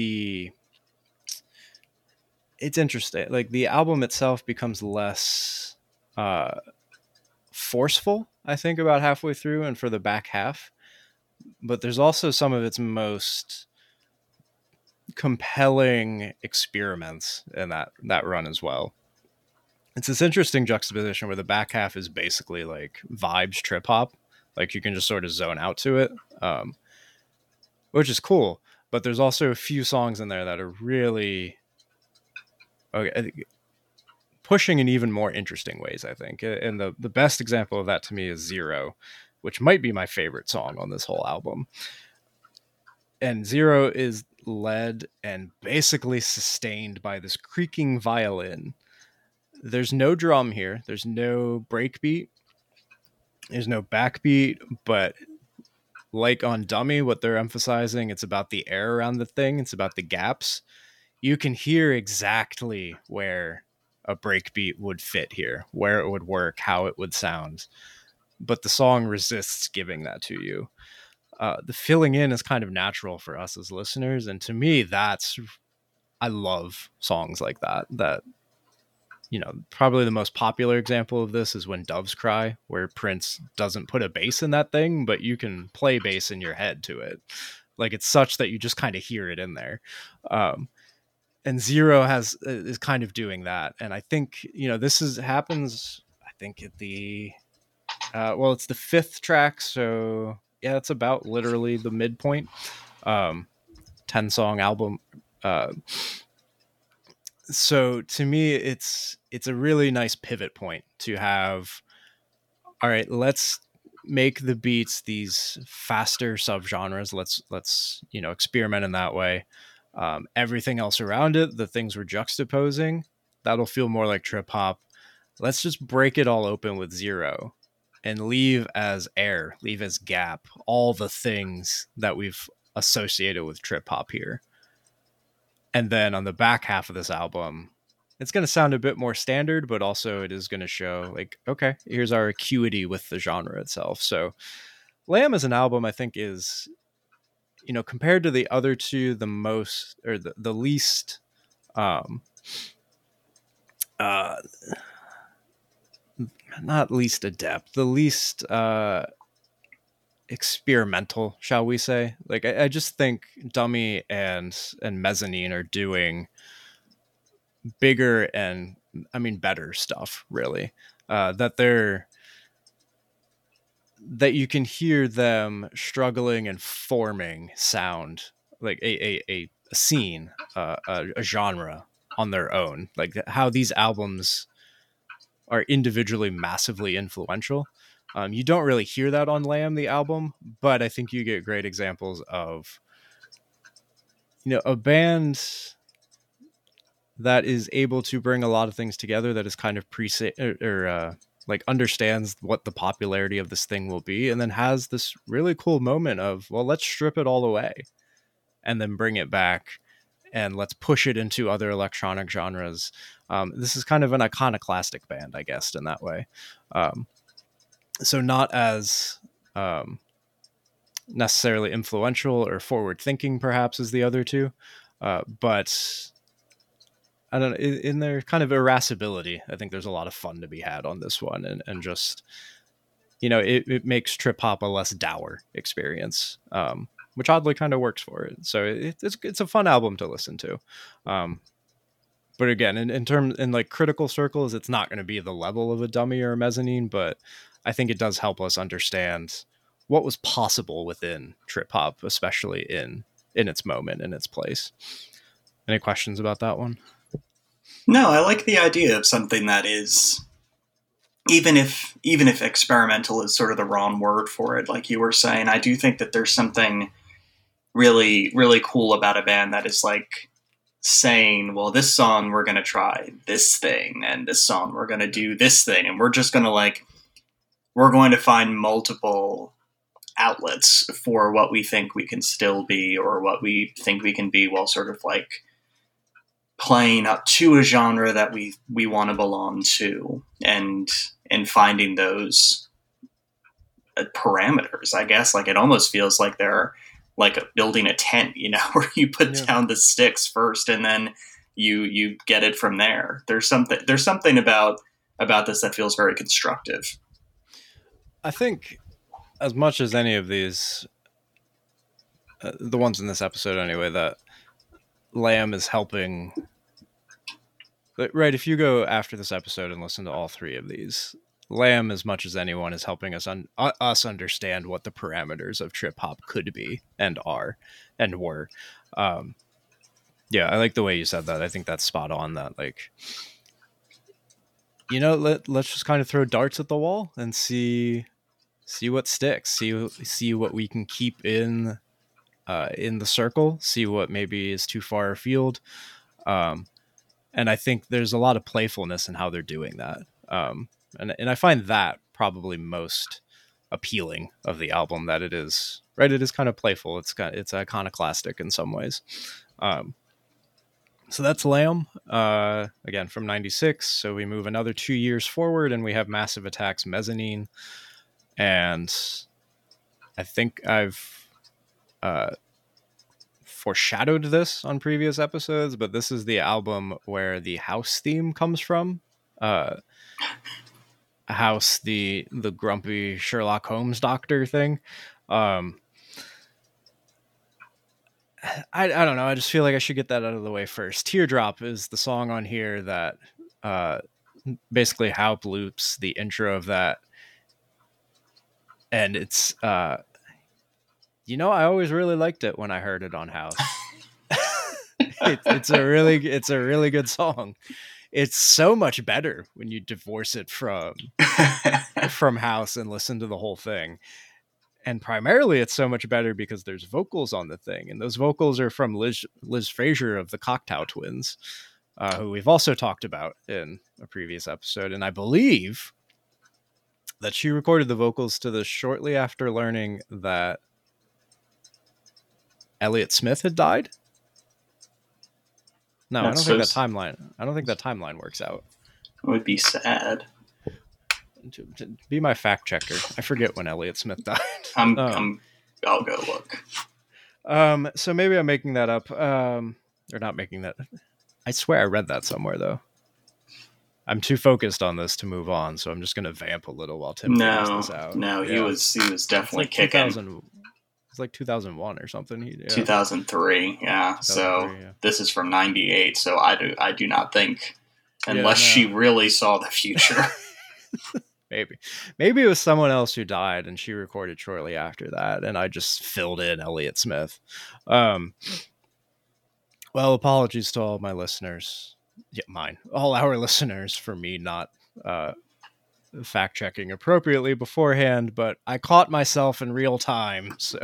interesting. Like the album itself becomes less forceful, I think, about halfway through and for the back half. But there's also some of its most compelling experiments in that run as well. It's this interesting juxtaposition where the back half is basically like vibes trip hop. Like you can just sort of zone out to it, which is cool. But there's also a few songs in there that are really pushing in even more interesting ways, I think. And the best example of that to me is Zero, which might be my favorite song on this whole album. And Zero is led and basically sustained by this creaking violin. There's no drum here. There's no breakbeat. There's no backbeat. But like on Dummy, what they're emphasizing, it's about the air around the thing. It's about the gaps. You can hear exactly where a breakbeat would fit here, where it would work, how it would sound. But the song resists giving that to you. The filling in is kind of natural for us as listeners. And to me, I love songs like that. You know, probably the most popular example of this is When Doves Cry, where Prince doesn't put a bass in that thing, but you can play bass in your head to it. Like it's such that you just kind of hear it in there. And Zero is kind of doing that. And I think, you know, this happens, I think at the, it's the fifth track. So yeah, it's about literally the midpoint, 10 song album. So to me, it's a really nice pivot point to have. All right, let's make the beats these faster subgenres. Let's you know, experiment in that way. Everything else around it, the things we're juxtaposing, that'll feel more like trip hop. Let's just break it all open with Zero and leave as air, leave as gap, all the things that we've associated with trip hop here. And then on the back half of this album, it's going to sound a bit more standard, but also it is going to show like, okay, here's our acuity with the genre itself. So Lamb as an album, I think, is, you know, compared to the other two, the least, not least adept, the least experimental, shall we say. Like I just think Dummy and Mezzanine are doing bigger and, I mean, better stuff, really, that you can hear them struggling and forming sound, like a scene, a genre on their own, like how these albums are individually massively influential. You don't really hear that on Lamb, the album, but I think you get great examples of, you know, a band that is able to bring a lot of things together, that is kind of like understands what the popularity of this thing will be, and then has this really cool moment of, well, let's strip it all away and then bring it back and let's push it into other electronic genres. This is kind of an iconoclastic band, I guess, in that way. So not as necessarily influential or forward thinking, perhaps, as the other two, but I don't know, in their kind of irascibility, I think there's a lot of fun to be had on this one. And just, you know, it makes trip hop a less dour experience, which oddly kind of works for it. So it's a fun album to listen to. But again, in like critical circles, it's not going to be the level of a Dummy or a Mezzanine, but I think it does help us understand what was possible within trip hop, especially in its moment and its place. Any questions about that one? No, I like the idea of something that is, even if experimental is sort of the wrong word for it, like you were saying, I do think that there's something really, really cool about a band that is like saying, well, this song we're going to try this thing, and this song we're going to do this thing, and we're just going to like, we're going to find multiple outlets for what we think we can still be, or what we think we can be, while sort of like playing up to a genre that we want to belong to. and finding those parameters, I guess. Like, it almost feels like they're like building a tent, you know, where you put down the sticks first and then you get it from there. There's something about this that feels very constructive. I think as much as any of these, the ones in this episode anyway, that Lamb is helping. But right, if you go after this episode and listen to all three of these, Lamb, as much as anyone, is helping us understand what the parameters of trip-hop could be and are and were. Yeah, I like the way you said that. I think that's spot on, that, like, you know, let's just kind of throw darts at the wall and see what sticks, see what we can keep in the circle, see what maybe is too far afield. And I think there's a lot of playfulness in how they're doing that. And I find that probably most appealing of the album, that it is, right, it is kind of playful. It's iconoclastic in some ways. So that's Lamb, again, from 96. So we move another 2 years forward and we have Massive Attack's Mezzanine. And I think I've foreshadowed this on previous episodes, but this is the album where the house theme comes from. House, the grumpy Sherlock Holmes doctor thing. I don't know. I just feel like I should get that out of the way first. Teardrop is the song on here that basically Haup loops the intro of that. And it's, you know, I always really liked it when I heard it on House. it's a really good song. It's so much better when you divorce it from House and listen to the whole thing. And primarily, it's so much better because there's vocals on the thing, and those vocals are from Liz Fraser of the Cocteau Twins, who we've also talked about in a previous episode. And I believe that she recorded the vocals to this shortly after learning that Elliot Smith had died. No, that's, I don't think that timeline. I don't think that timeline works out. It would be sad. To be my fact checker. I forget when Elliot Smith died. I'll go look. So maybe I'm making that up. Or not making that. I swear I read that somewhere, though. I'm too focused on this to move on, so I'm just going to vamp a little while Tim figures this out. No, yeah. He was definitely kicking. It's like 2001 or something. 2003, yeah. 2003, so yeah. This is from 98, so I do not think, unless she really saw the future. Maybe it was someone else who died and she recorded shortly after that, and I just filled in Elliot Smith. Well, apologies to all my listeners. Yeah, mine. All our listeners for me not fact checking appropriately beforehand, but I caught myself in real time. So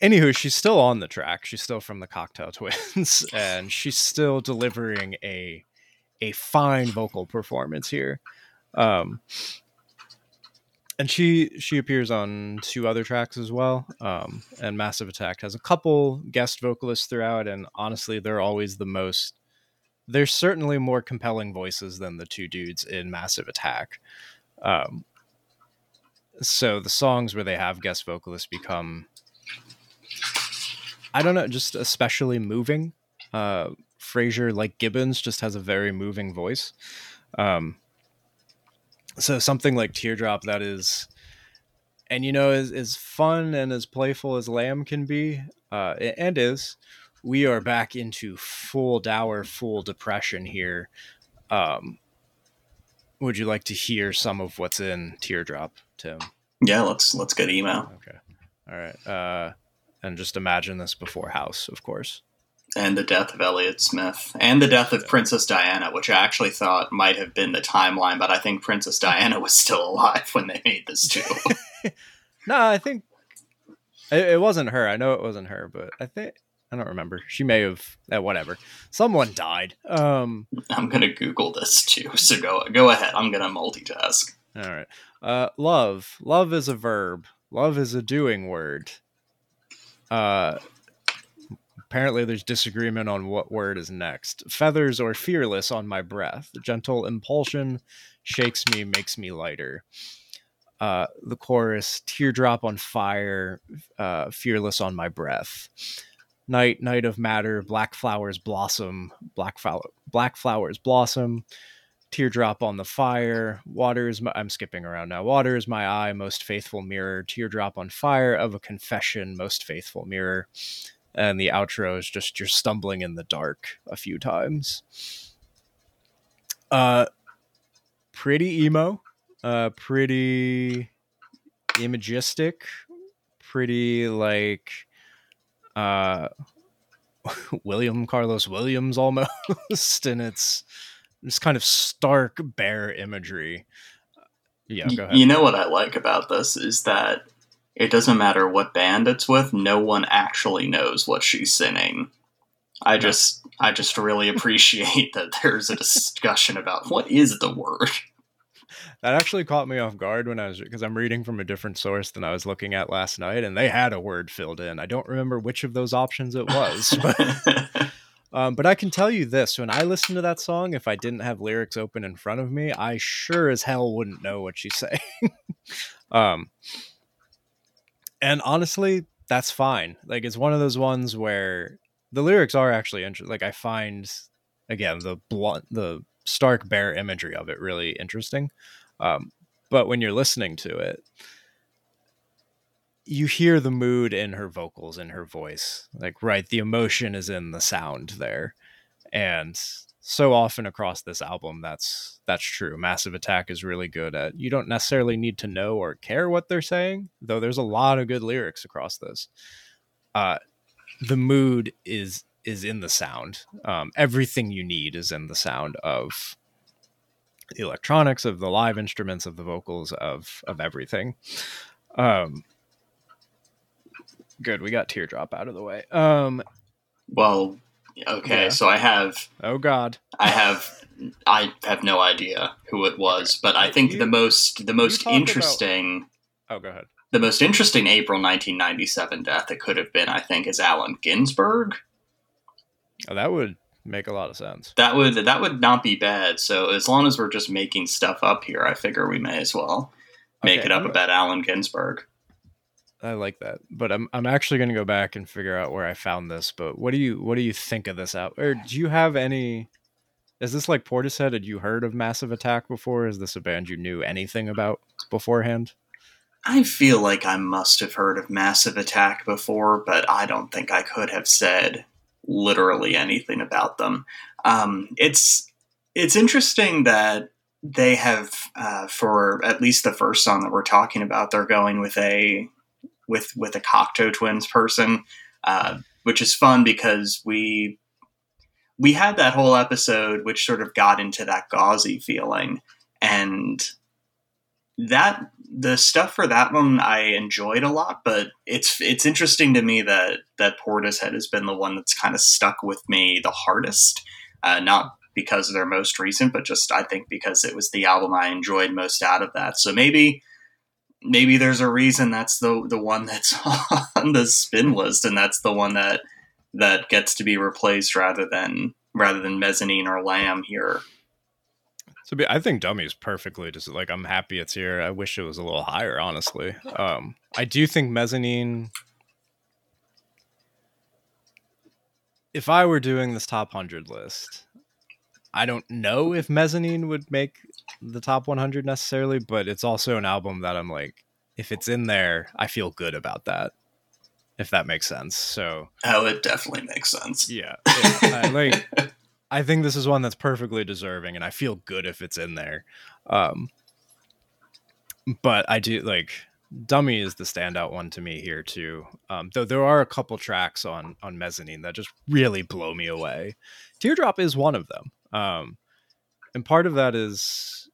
anywho, she's still on the track. She's still from the Cocteau Twins, and she's still delivering a fine vocal performance here. And she appears on two other tracks as well. And Massive Attack has a couple guest vocalists throughout. And honestly, they're always there's certainly more compelling voices than the two dudes in Massive Attack. So the songs where they have guest vocalists become, I don't know, just especially moving. Fraser, like Gibbons, just has a very moving voice. So something like Teardrop that is, and you know, is fun and as playful as Lamb can be, and is, we are back into full dour, full depression here. Would you like to hear some of what's in Teardrop, Tim? Yeah, let's get email. Okay, all right, and just imagine this before House, of course. And the death of Elliot Smith, and the death of Princess Diana, which I actually thought might have been the timeline, but I think Princess Diana was still alive when they made this too. No, I think it wasn't her. I know it wasn't her, but I don't remember. She may have, whatever. Someone died. I'm going to Google this too. So go ahead. I'm going to multitask. All right. Love is a verb. Love is a doing word. Apparently there's disagreement on what word is next. Feathers or fearless on my breath. Gentle impulsion shakes me, makes me lighter. The chorus, teardrop on fire, fearless on my breath. Night, night of matter, black flowers blossom, black flowers blossom, teardrop on the fire, water is my, I'm skipping around now, water is my eye, most faithful mirror, teardrop on fire of a confession, most faithful mirror. And the outro is just, you're stumbling in the dark a few times. Pretty emo, pretty imagistic, pretty like, William Carlos Williams almost, and it's just kind of stark, bare imagery. Yeah, go ahead. You know what I like about this is that it doesn't matter what band it's with, no one actually knows what she's singing. I just really appreciate that there's a discussion about what is the word. That actually caught me off guard when I was, because I'm reading from a different source than I was looking at last night, and they had a word filled in. I don't remember which of those options it was, but, but I can tell you this, when I listened to that song, if I didn't have lyrics open in front of me, I sure as hell wouldn't know what she's saying. And honestly, that's fine. Like, it's one of those ones where the lyrics are actually interesting. Like, I find, again, the stark, bare imagery of it really interesting. But when you're listening to it, you hear the mood in her vocals, in her voice. Like, right, the emotion is in the sound there. And so often across this album, that's true. Massive Attack is really good at, you don't necessarily need to know or care what they're saying, though there's a lot of good lyrics across this. The mood is in the sound. Everything you need is in the sound of the electronics, of the live instruments, of the vocals, of everything. Good, we got Teardrop out of the way. Well, okay, yeah. So I have... Oh, God. I have no idea who it was, but I think the most interesting... About... Oh, go ahead. The most interesting April 1997 death it could have been, I think, is Allen Ginsberg. Oh, that would make a lot of sense. That would not be bad. So as long as we're just making stuff up here, I figure we may as well make it up about Allen Ginsberg. I like that, but I'm actually going to go back and figure out where I found this. But what do you think of this out? Or do you have any? Is this like Portishead? Had you heard of Massive Attack before? Is this a band you knew anything about beforehand? I feel like I must have heard of Massive Attack before, but I don't think I could have said literally anything about them. It's interesting that they have for at least the first song that we're talking about, they're going with a Cocteau Twins person, which is fun because we had that whole episode which sort of got into that gauzy feeling, and that the stuff for that one I enjoyed a lot, but it's interesting to me that Portishead has been the one that's kind of stuck with me the hardest, not because of their most recent, but just I think because it was the album I enjoyed most out of that. So maybe there's a reason that's the one that's on the spin list, and that's the one that gets to be replaced rather than Mezzanine or Lamb here. So I think Dummy is perfectly just like, I'm happy it's here. I wish it was a little higher, honestly. I do think Mezzanine, if I were doing this top 100 list, I don't know if Mezzanine would make the top 100 necessarily, but it's also an album that I'm like, if it's in there, I feel good about that. If that makes sense. So, oh, it definitely makes sense. Yeah. I think this is one that's perfectly deserving, and I feel good if it's in there. But I do like Dummy is the standout one to me here too. Though there are a couple tracks on Mezzanine that just really blow me away. Teardrop is one of them. And part of that is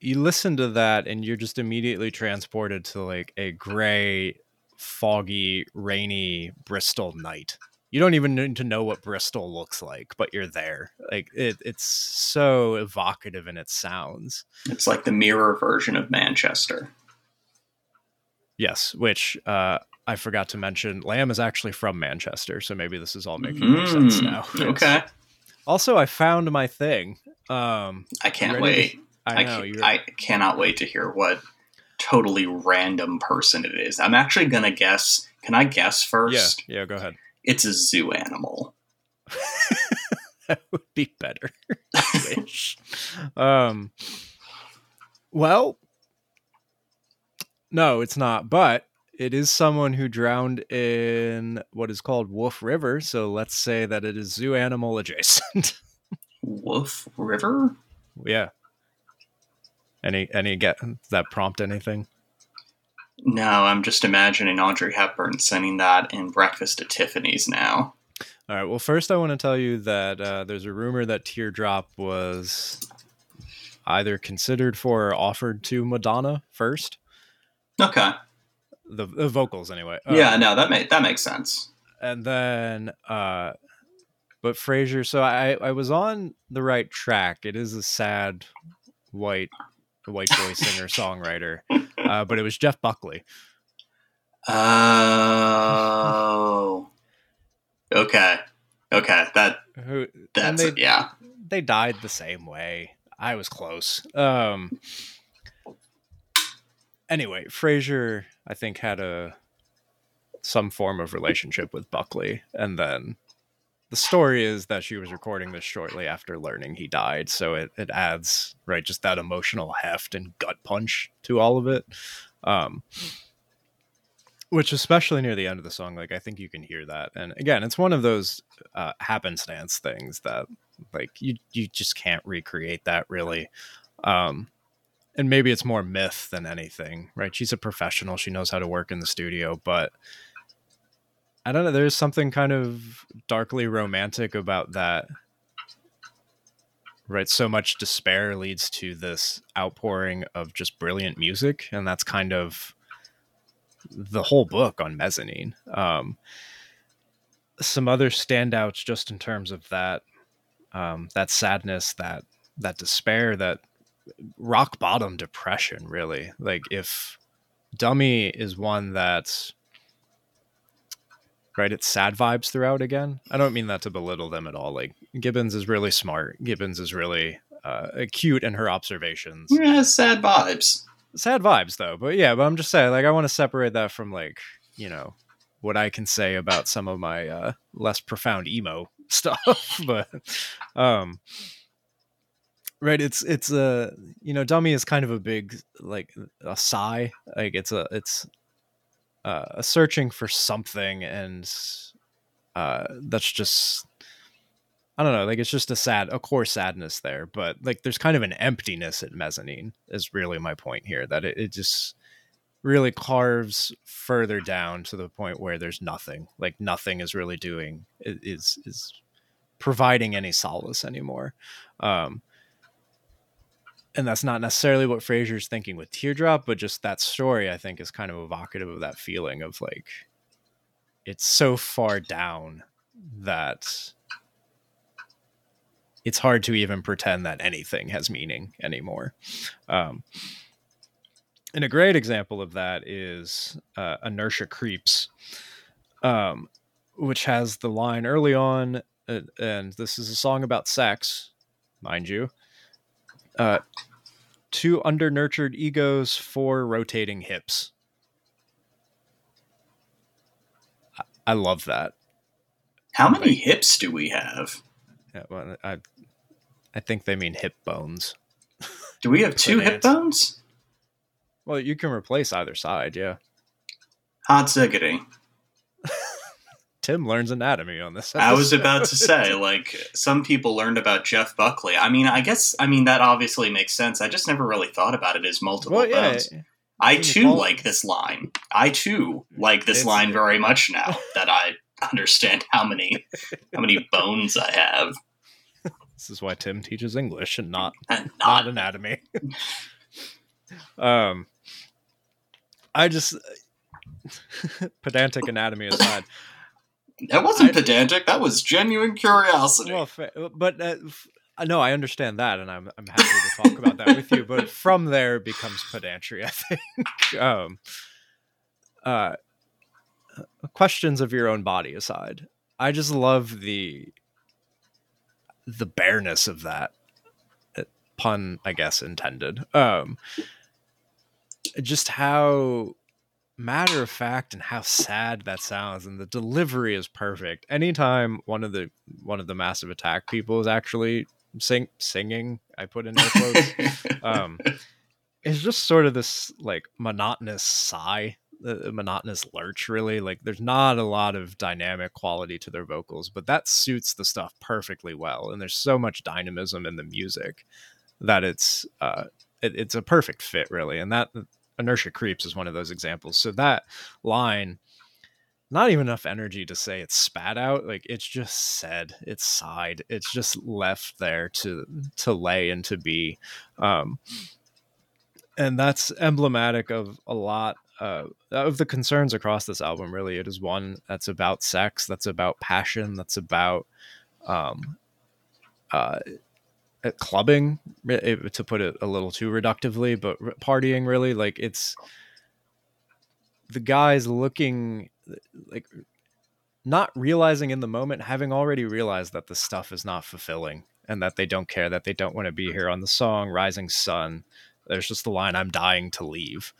you listen to that and you're just immediately transported to like a gray, foggy, rainy Bristol night. You don't even need to know what Bristol looks like, but you're there. Like it's so evocative in its sounds. It's like the mirror version of Manchester. Yes, which I forgot to mention, Lamb is actually from Manchester, so maybe this is all making more sense now. Okay. Also, I found my thing. I can't wait. I cannot wait to hear what totally random person it is. I'm actually going to guess. Can I guess first? Yeah, go ahead. It's a zoo animal. That would be better. I wish. Well, no, it's not, but it is someone who drowned in what is called Wolf River, so let's say that it is zoo animal adjacent. Wolf River? Yeah. Any guess? Does that prompt anything? No, I'm just imagining Audrey Hepburn sending that in Breakfast at Tiffany's now. All right, well, first I want to tell you that there's a rumor that Teardrop was either considered for or offered to Madonna first. Okay. The vocals, anyway. Yeah, no, that makes sense. And then, but Frasier, so I was on the right track. It is a sad white boy singer-songwriter, but it was Jeff Buckley. Oh... Okay. Yeah. They died the same way. I was close. Anyway, Frasier, I think, had some form of relationship with Buckley, and then the story is that she was recording this shortly after learning he died, so it adds just that emotional heft and gut punch to all of it. Which, especially near the end of the song, I think you can hear that. And again, it's one of those happenstance things that, you just can't recreate that, really. And maybe it's more myth than anything, right? She's a professional. She knows how to work in the studio. But I don't know. There's something kind of darkly romantic about that, right? So much despair leads to this outpouring of just brilliant music. And that's kind of the whole book on Mezzanine. Some other standouts just in terms of that, that sadness, that despair, that rock bottom depression, really. If Dummy is one that's right, it's sad vibes throughout again. I don't mean that to belittle them at all. Gibbons is really smart. Gibbons is really acute in her observations. Yeah, sad vibes. Sad vibes, though. But yeah, I'm just saying, I want to separate that from, what I can say about some of my less profound emo stuff. But, right, it's a, Dummy is kind of a big, a sigh. It's a searching for something, and that's just... I don't know, it's just a core sadness there, but there's kind of an emptiness at Mezzanine is really my point here, that it just really carves further down to the point where there's nothing, nothing is really is providing any solace anymore. And that's not necessarily what Frasier's thinking with Teardrop, but just that story, I think, is kind of evocative of that feeling of it's so far down that it's hard to even pretend that anything has meaning anymore. And a great example of that is Inertia Creeps, which has the line early on, and this is a song about sex, mind you. Two under-nurtured egos, four rotating hips. I love that. How many hips do we have? Yeah, well, I think they mean hip bones. Do we have two hip bones? Well, you can replace either side, yeah. Hot ziggity. Tim learns anatomy on this episode. I was about to say, some people learned about Jeff Buckley. I mean, that obviously makes sense. I just never really thought about it as multiple bones. Yeah. I too like this line. Very much now that I understand how many bones I have. This is why Tim teaches English and not anatomy. I just pedantic anatomy aside. That wasn't pedantic. That was genuine curiosity. Well, but no, I understand that, and I'm happy to talk about that with you. But from there becomes pedantry, I think. questions of your own body aside, I just love the bareness of that, pun I guess intended, just how matter of fact and how sad that sounds, and the delivery is perfect. Anytime one of the Massive Attack people is actually singing, I put in air quotes, it's just sort of this like monotonous sigh, a monotonous lurch, really. Like there's not a lot of dynamic quality to their vocals, but that suits the stuff perfectly well, and there's so much dynamism in the music that it's a perfect fit, really. And that Inertia Creeps is one of those examples. So that line, not even enough energy to say it's spat out, like it's just said, it's sighed, it's just left there to lay and to be, and that's emblematic of a lot of the concerns across this album, really. It is one that's about sex, that's about passion, that's about clubbing, to put it a little too reductively, but partying, really. Like it's the guys looking, like not realizing in the moment, having already realized that the stuff is not fulfilling and that they don't care, that they don't want to be here. On the song Rising Sun, there's just the line, "I'm dying to leave,"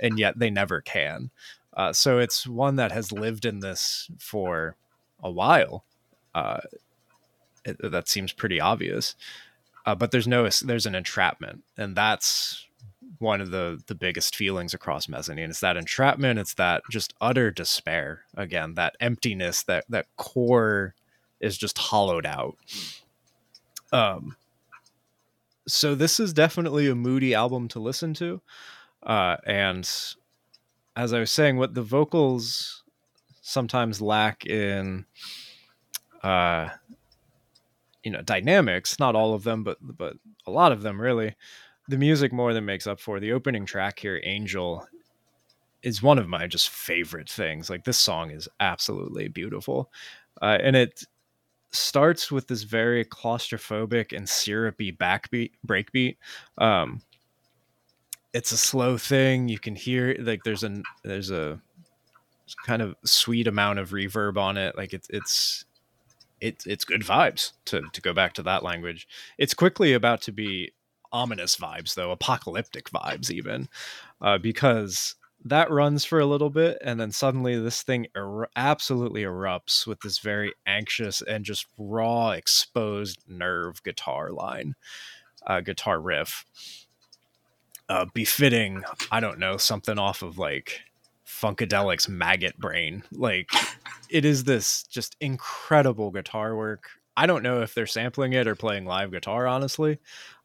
and yet they never can. So it's one that has lived in this for a while. That seems pretty obvious, but there's an entrapment, and that's one of the biggest feelings across Mezzanine. It's that entrapment. It's that just utter despair. Again, that emptiness, that core is just hollowed out. So this is definitely a moody album to listen to. And as I was saying, what the vocals sometimes lack in, dynamics, not all of them, but a lot of them, really, the music more than makes up for. The opening track here, Angel, is one of my just favorite things. Like this song is absolutely beautiful. And it starts with this very claustrophobic and syrupy backbeat, breakbeat. It's a slow thing. You can hear, like there's a kind of sweet amount of reverb on it. Like it's good vibes, to go back to that language. It's quickly about to be ominous vibes, though, apocalyptic vibes even, because that runs for a little bit, and then suddenly this thing absolutely erupts with this very anxious and just raw, exposed nerve guitar riff, befitting, I don't know, something off of like Funkadelic's Maggot Brain. Like it is this just incredible guitar work. I don't know if they're sampling it or playing live guitar, honestly.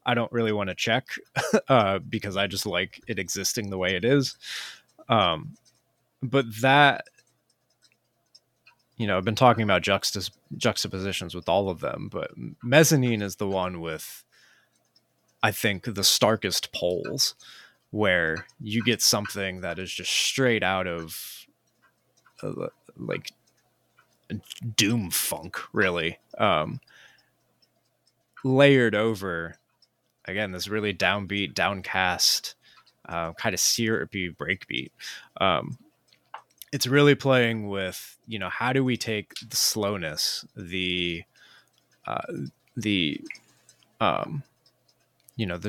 I don't really want to check, because I just like it existing the way it is. But that, I've been talking about juxtapositions with all of them, but Mezzanine is the one with, I think, the starkest poles, where you get something that is just straight out of like doom funk, really, layered over, again, this really downbeat, downcast, kind of syrupy breakbeat. It's really playing with, how do we take the slowness, the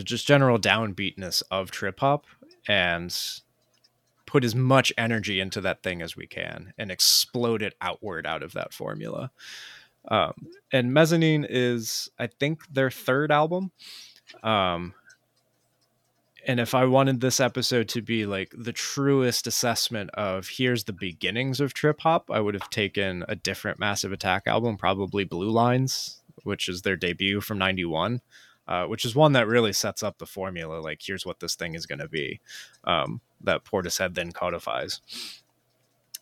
just general downbeatness of trip-hop, and put as much energy into that thing as we can and explode it outward out of that formula. And Mezzanine is, I think, their third album. And if I wanted this episode to be like the truest assessment of here's the beginnings of trip-hop, I would have taken a different Massive Attack album, probably Blue Lines, which is their debut from 91. Which is one that really sets up the formula, like here's what this thing is going to be, that Portishead then codifies.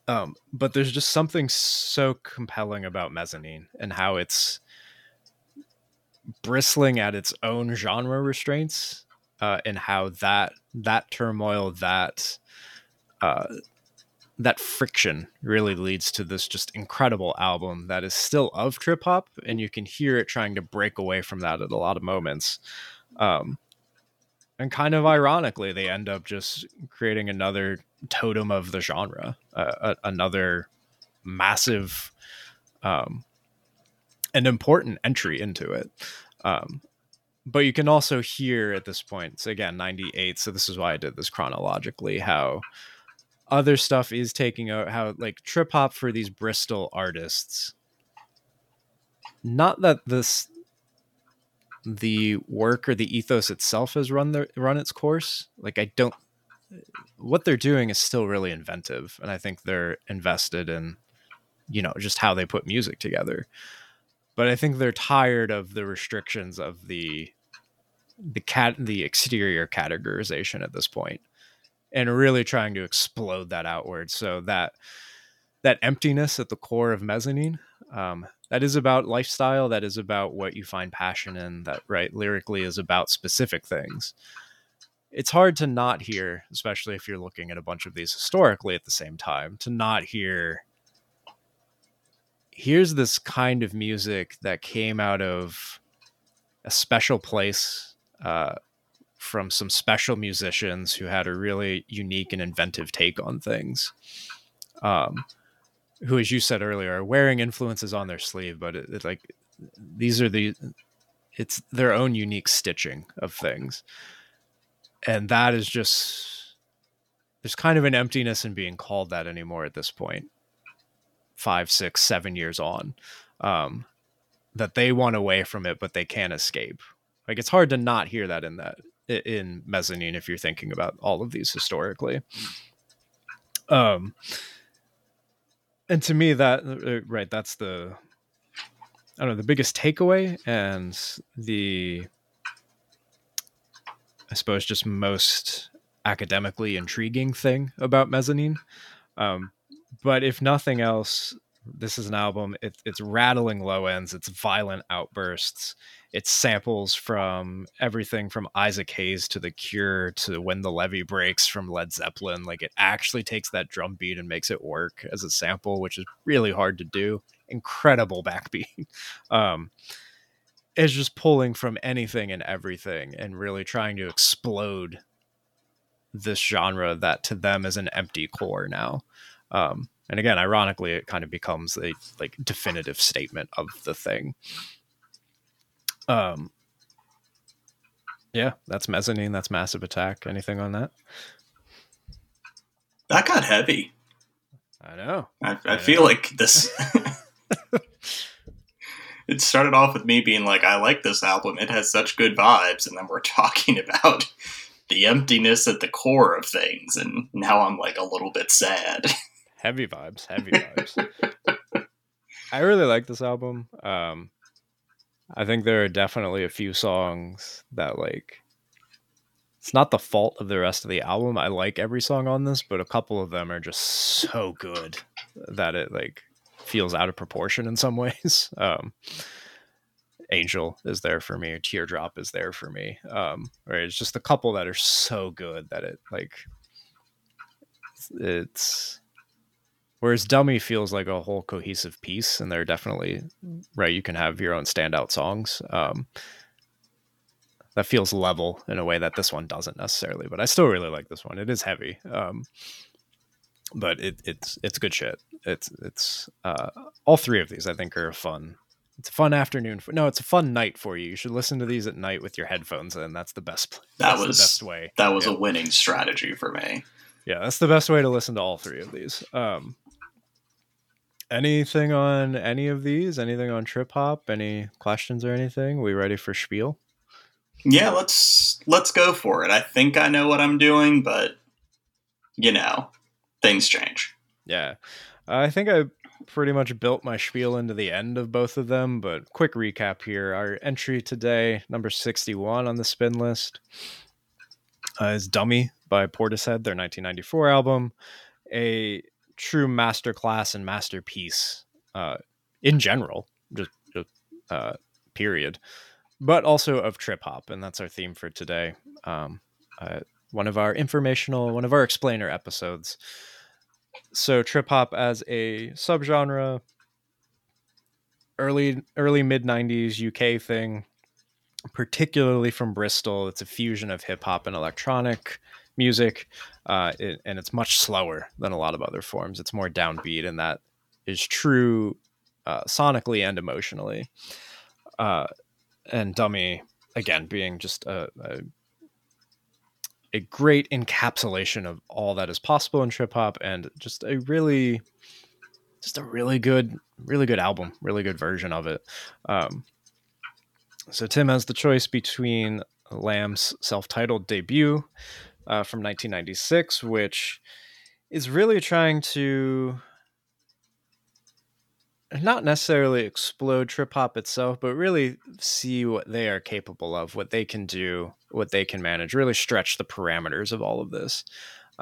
But there's just something so compelling about Mezzanine and how it's bristling at its own genre restraints, and how that turmoil, that friction really leads to this just incredible album that is still of trip hop, and you can hear it trying to break away from that at a lot of moments. And kind of ironically, they end up just creating another totem of the genre, another massive and important entry into it. But you can also hear at this point, so again, 98, so this is why I did this chronologically, how other stuff is taking out, how like trip hop for these Bristol artists. Not that this... the work or the ethos itself has run its course. Like what they're doing is still really inventive. And I think they're invested in, you know, just how they put music together. But I think they're tired of the restrictions of the exterior categorization at this point, and really trying to explode that outward. So that emptiness at the core of Mezzanine, that is about lifestyle. That is about what you find passion in. That, right, lyrically is about specific things. It's hard to not hear, especially if you're looking at a bunch of these historically at the same time, to not hear, here's this kind of music that came out of a special place from some special musicians who had a really unique and inventive take on things. Who, as you said earlier, are wearing influences on their sleeve, but it's like these are it's their own unique stitching of things. And that is just, there's kind of an emptiness in being called that anymore at this point, 5, 6, 7 years on, that they want away from it, but they can't escape. Like, it's hard to not hear that in Mezzanine, if you're thinking about all of these historically. And to me, that, right, that's the, I don't know, the biggest takeaway, and the, I suppose, just most academically intriguing thing about Mezzanine. But if nothing else, this is an album. It's rattling low ends. It's violent outbursts. It's samples from everything from Isaac Hayes to The Cure to When the Levee Breaks from Led Zeppelin. Like, it actually takes that drum beat and makes it work as a sample, which is really hard to do. Incredible backbeat. It's just pulling from anything and everything and really trying to explode this genre that to them is an empty core now. And again, ironically, it kind of becomes a like definitive statement of the thing. Yeah, that's Mezzanine. That's Massive Attack. Anything on that? That got heavy. I know. I feel like this. It started off with me being like, I like this album. It has such good vibes. And then we're talking about the emptiness at the core of things. And now I'm like a little bit sad. Heavy vibes. I really like this album. I think there are definitely a few songs that, like, it's not the fault of the rest of the album. I like every song on this, but a couple of them are just so good that it, like, feels out of proportion in some ways. Angel is there for me. Teardrop is there for me. Right, it's just a couple that are so good that it, like, it's... Whereas Dummy feels like a whole cohesive piece, and they're definitely, right, you can have your own standout songs. That feels level in a way that this one doesn't necessarily, but I still really like this one. It is heavy, but it's good shit. It's all three of these, I think, are fun. It's a fun afternoon. It's a fun night for you. You should listen to these at night with your headphones in. That's the best. That's the best way. That was a winning strategy for me. Yeah, that's the best way to listen to all three of these. Anything on any of these? Anything on Trip Hop? Any questions or anything? We ready for spiel? Yeah, let's go for it. I think I know what I'm doing, but, you know, things change. Yeah, I think I pretty much built my spiel into the end of both of them, but quick recap here. Our entry today, number 61 on the spin list, is Dummy by Portishead, their 1994 album, a true masterclass and masterpiece in general, just period, but also of trip hop, and that's our theme for today. One of our explainer episodes. So trip hop as a subgenre, early mid '90s UK thing. particularly from Bristol. It's a fusion of hip hop and electronic music, and it's much slower than a lot of other forms. It's more downbeat, and that is true sonically and emotionally. And Dummy, again, being just a great encapsulation of all that is possible in trip hop, and just a really good album, really good version of it. So Tim has the choice between Lamb's self-titled debut from 1996, which is really trying to not necessarily explode trip hop itself, but really see what they are capable of, what they can do, what they can manage, really stretch the parameters of all of this.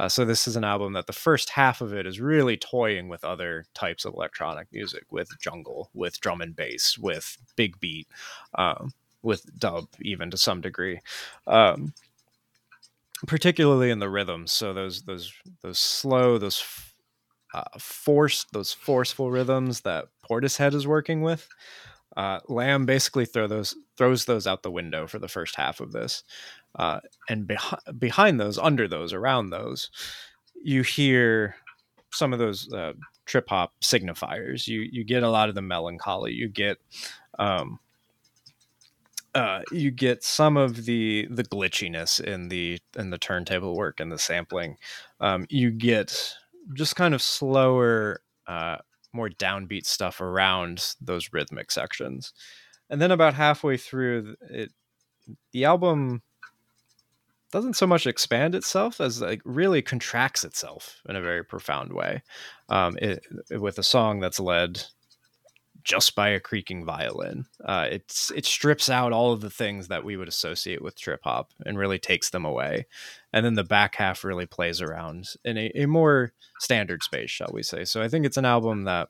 So this is an album that the first half of it is really toying with other types of electronic music, with jungle, with drum and bass, with big beat, with dub, even to some degree, particularly in the rhythms. So those slow, those forceful rhythms that Portishead is working with, Lamb basically throws those out the window for the first half of this. And behind those, under those, around those, you hear some of those trip hop signifiers. You get a lot of the melancholy. You get some of the glitchiness in the turntable work and the sampling. You get just kind of slower, more downbeat stuff around those rhythmic sections. And then about halfway through it, the album doesn't so much expand itself as like really contracts itself in a very profound way, with a song that's led just by a creaking violin. It strips out all of the things that we would associate with trip hop and really takes them away. And then the back half really plays around in a more standard space, shall we say. So I think it's an album that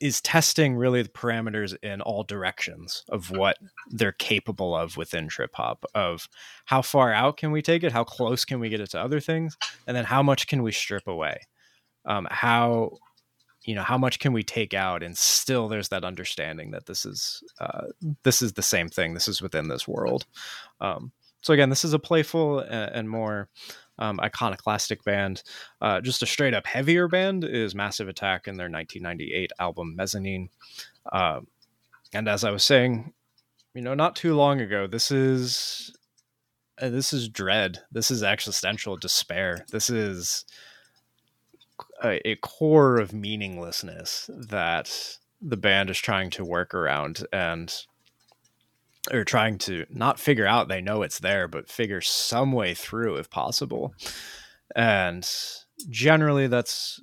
is testing really the parameters in all directions of what they're capable of within trip hop, of how far out can we take it? How close can we get it to other things? And then how much can we strip away? How much can we take out, and still there's that understanding that this is the same thing. This is within this world. So again, this is a playful and more iconoclastic band. Just a straight up heavier band is Massive Attack in their 1998 album Mezzanine. And as I was saying, not too long ago, this is dread. This is existential despair. This is a core of meaninglessness that the band is trying to work around, and or trying to not figure out. They know it's there, but figure some way through if possible. And generally that's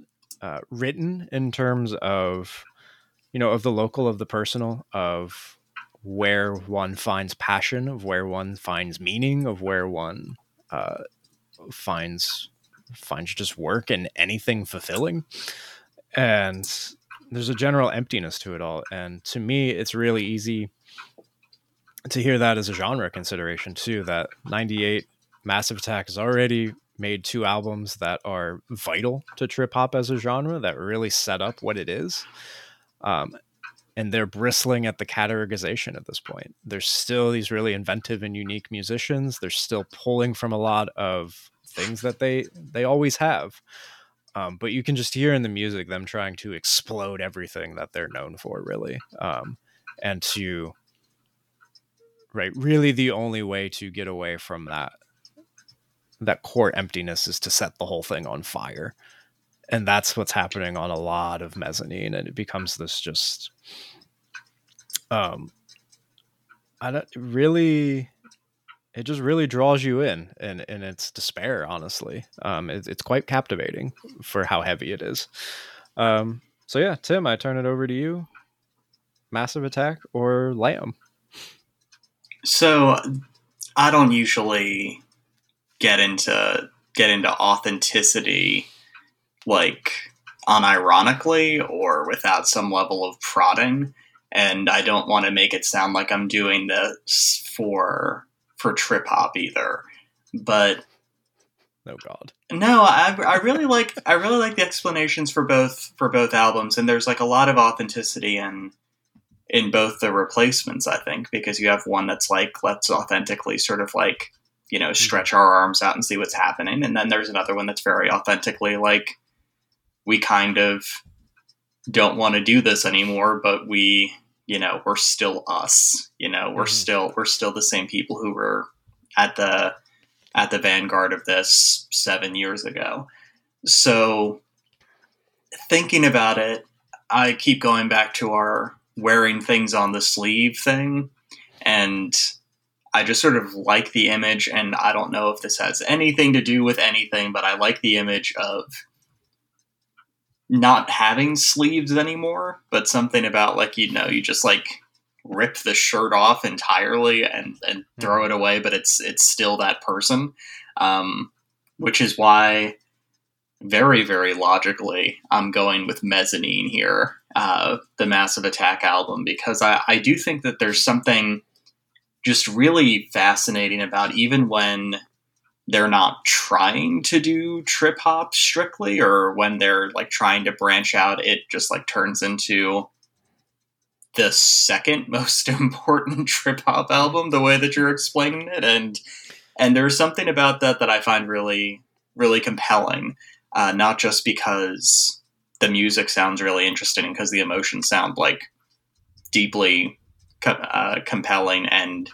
written in terms of, of the local, of the personal, of where one finds passion, of where one finds meaning, of where one finds just work and anything fulfilling. And there's a general emptiness to it all. And to me, it's really easy to hear that as a genre consideration too, that 98 Massive Attack has already made two albums that are vital to trip hop as a genre, that really set up what it is. And they're bristling at the categorization at this point. There's still these really inventive and unique musicians. They're still pulling from a lot of things that they always have. But you can just hear in the music them trying to explode everything that they're known for, really. And to, right, really the only way to get away from that core emptiness is to set the whole thing on fire. And that's what's happening on a lot of Mezzanine. And it becomes this just it just really draws you in, and it's despair, honestly. It's quite captivating for how heavy it is. So yeah, Tim, I turn it over to you. Massive Attack or Lamb? So I don't usually get into authenticity like unironically or without some level of prodding, and I don't want to make it sound like I'm doing this for trip hop either. But oh god, no, I really like the explanations for both albums, and there's like a lot of authenticity in in both the replacements, I think, because you have one that's like, let's authentically sort of like, you know, stretch our arms out and see what's happening. And then there's another one that's very authentically like, we kind of don't want to do this anymore, but we, you know, we're still us, you know, we're still the same people who were at the vanguard of this 7 years ago. So thinking about it, I keep going back to our wearing things on the sleeve thing. And I just sort of like the image, and I don't know if this has anything to do with anything, but I like the image of not having sleeves anymore, but something about like, you know, you just like rip the shirt off entirely and throw it away, but it's still that person. Which is why very, very logically I'm going with Mezzanine here, the Massive Attack album, because I do think that there's something just really fascinating about even when they're not trying to do trip hop strictly, or when they're like trying to branch out, it just like turns into the second most important trip hop album, the way that you're explaining it. And there's something about that I find really, really compelling. Not just because the music sounds really interesting, because the emotions sound like deeply compelling and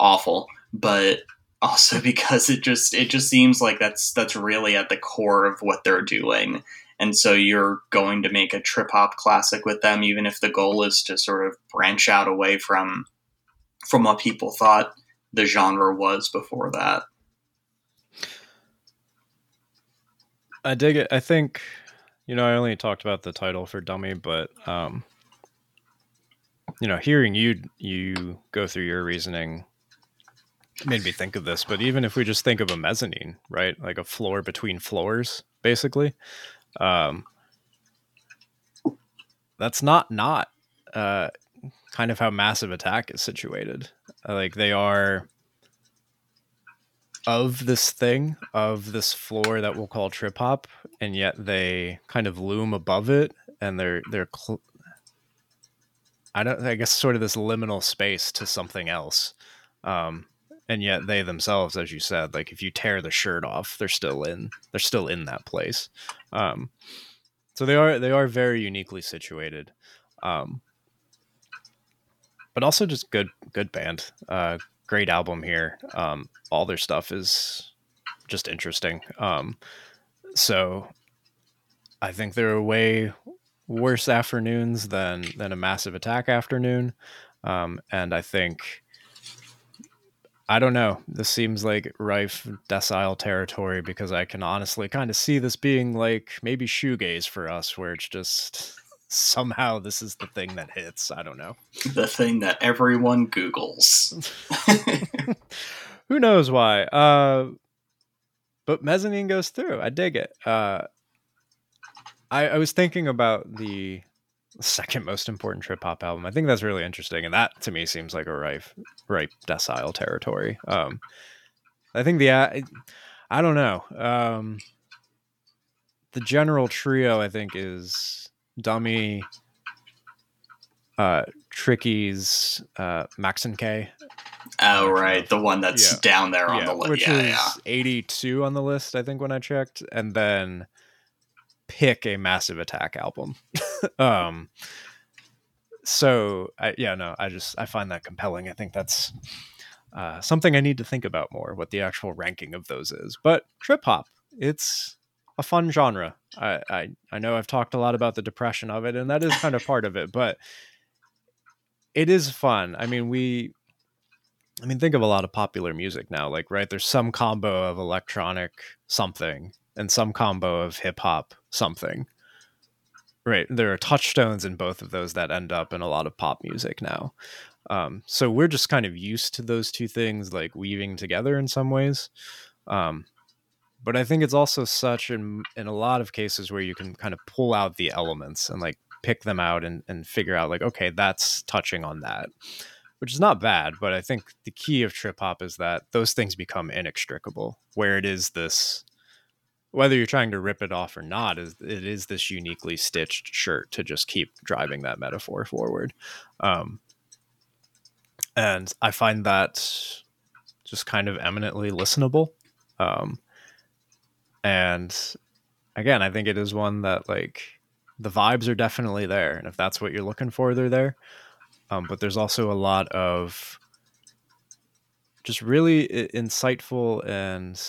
awful, but also because it just seems like that's really at the core of what they're doing. And so you're going to make a trip hop classic with them, even if the goal is to sort of branch out away from what people thought the genre was before that. I dig it. I think, you know, I only talked about the title for Dummy, but, you know, hearing you go through your reasoning made me think of this. But even if we just think of a mezzanine, right? Like a floor between floors, basically. That's not kind of how Massive Attack is situated. Like they are of this thing, of this floor that we'll call trip hop, and yet they kind of loom above it, and they're sort of this liminal space to something else, and yet they themselves, as you said, like if you tear the shirt off, they're still in that place, so they are very uniquely situated, but also just good band. Great album here. All their stuff is just interesting. So I think there are way worse afternoons than a Massive Attack afternoon. And I think, I don't know, this seems like rife decile territory, because I can honestly kind of see this being like maybe shoegaze for us, where it's just somehow this is the thing that hits. I don't know. The thing that everyone Googles. Who knows why? But Mezzanine goes through. I dig it. I was thinking about the second most important trip hop album. I think that's really interesting. And that to me seems like a ripe decile territory. I think I don't know. The general trio, I think, is Dummy, Tricky's Max and K. Oh, right. The one that's down there on the list. Which is 82 on the list, I think, when I checked. And then pick a Massive Attack album. So, I find that compelling. I think that's something I need to think about more, what the actual ranking of those is. But trip hop, it's a fun genre. I know I've talked a lot about the depression of it, and that is kind of part of it, but it is fun. I mean, think of a lot of popular music now, like, right, there's some combo of electronic something and some combo of hip hop something, right? There are touchstones in both of those that end up in a lot of pop music now. So we're just kind of used to those two things, like weaving together in some ways. But I think it's also such in a lot of cases where you can kind of pull out the elements and like pick them out and figure out like, okay, that's touching on that, which is not bad. But I think the key of trip hop is that those things become inextricable, where it is this, whether you're trying to rip it off or not, is it is this uniquely stitched shirt to just keep driving that metaphor forward. And I find that just kind of eminently listenable. And again, I think it is one that, like, the vibes are definitely there. And if that's what you're looking for, they're there. But there's also a lot of just really insightful and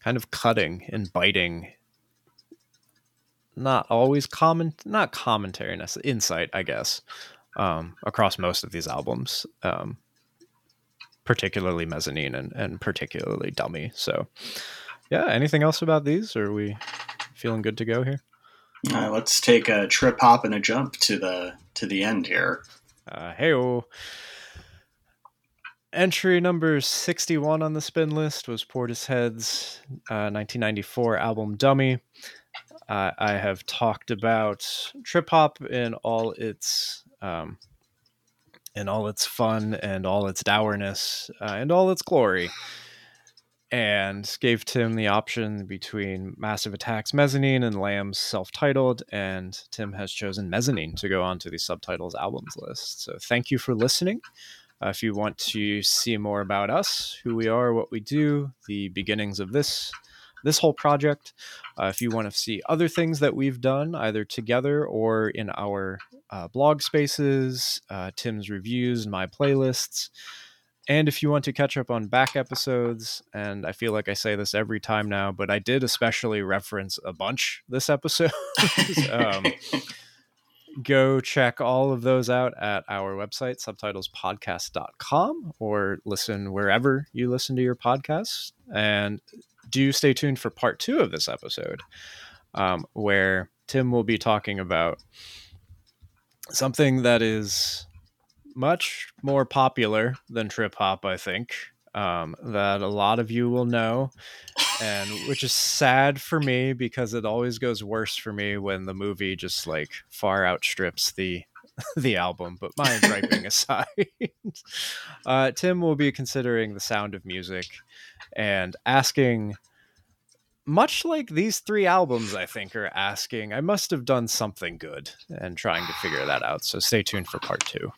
kind of cutting and biting. Not always not commentary necessarily, insight, I guess, across most of these albums, particularly Mezzanine and particularly Dummy. So, yeah, anything else about these? Or are we feeling good to go here? All right, let's take a trip, hop, and a jump to the end here. Hey-o. Entry number 61 on the spin list was Portishead's 1994 album Dummy. I have talked about trip-hop in all its fun and all its dourness and all its glory, and gave Tim the option between Massive Attack's Mezzanine and Lamb's self-titled, and Tim has chosen Mezzanine to go onto the Subtitles albums list. So thank you for listening. If you want to see more about us, who we are, what we do, the beginnings of this whole project, if you want to see other things that we've done either together or in our blog spaces, Tim's reviews, my playlists, and if you want to catch up on back episodes, and I feel like I say this every time now, but I did especially reference a bunch this episode. Go check all of those out at our website, subtitlespodcast.com, or listen wherever you listen to your podcasts. And do stay tuned for part 2 of this episode, where Tim will be talking about something that is much more popular than trip hop, I think, that a lot of you will know, and which is sad for me because it always goes worse for me when the movie just like far outstrips the album. But my griping aside, Tim will be considering The Sound of Music and asking, much like these 3 albums, I think, are asking, I must have done something good, and trying to figure that out. So stay tuned for part 2.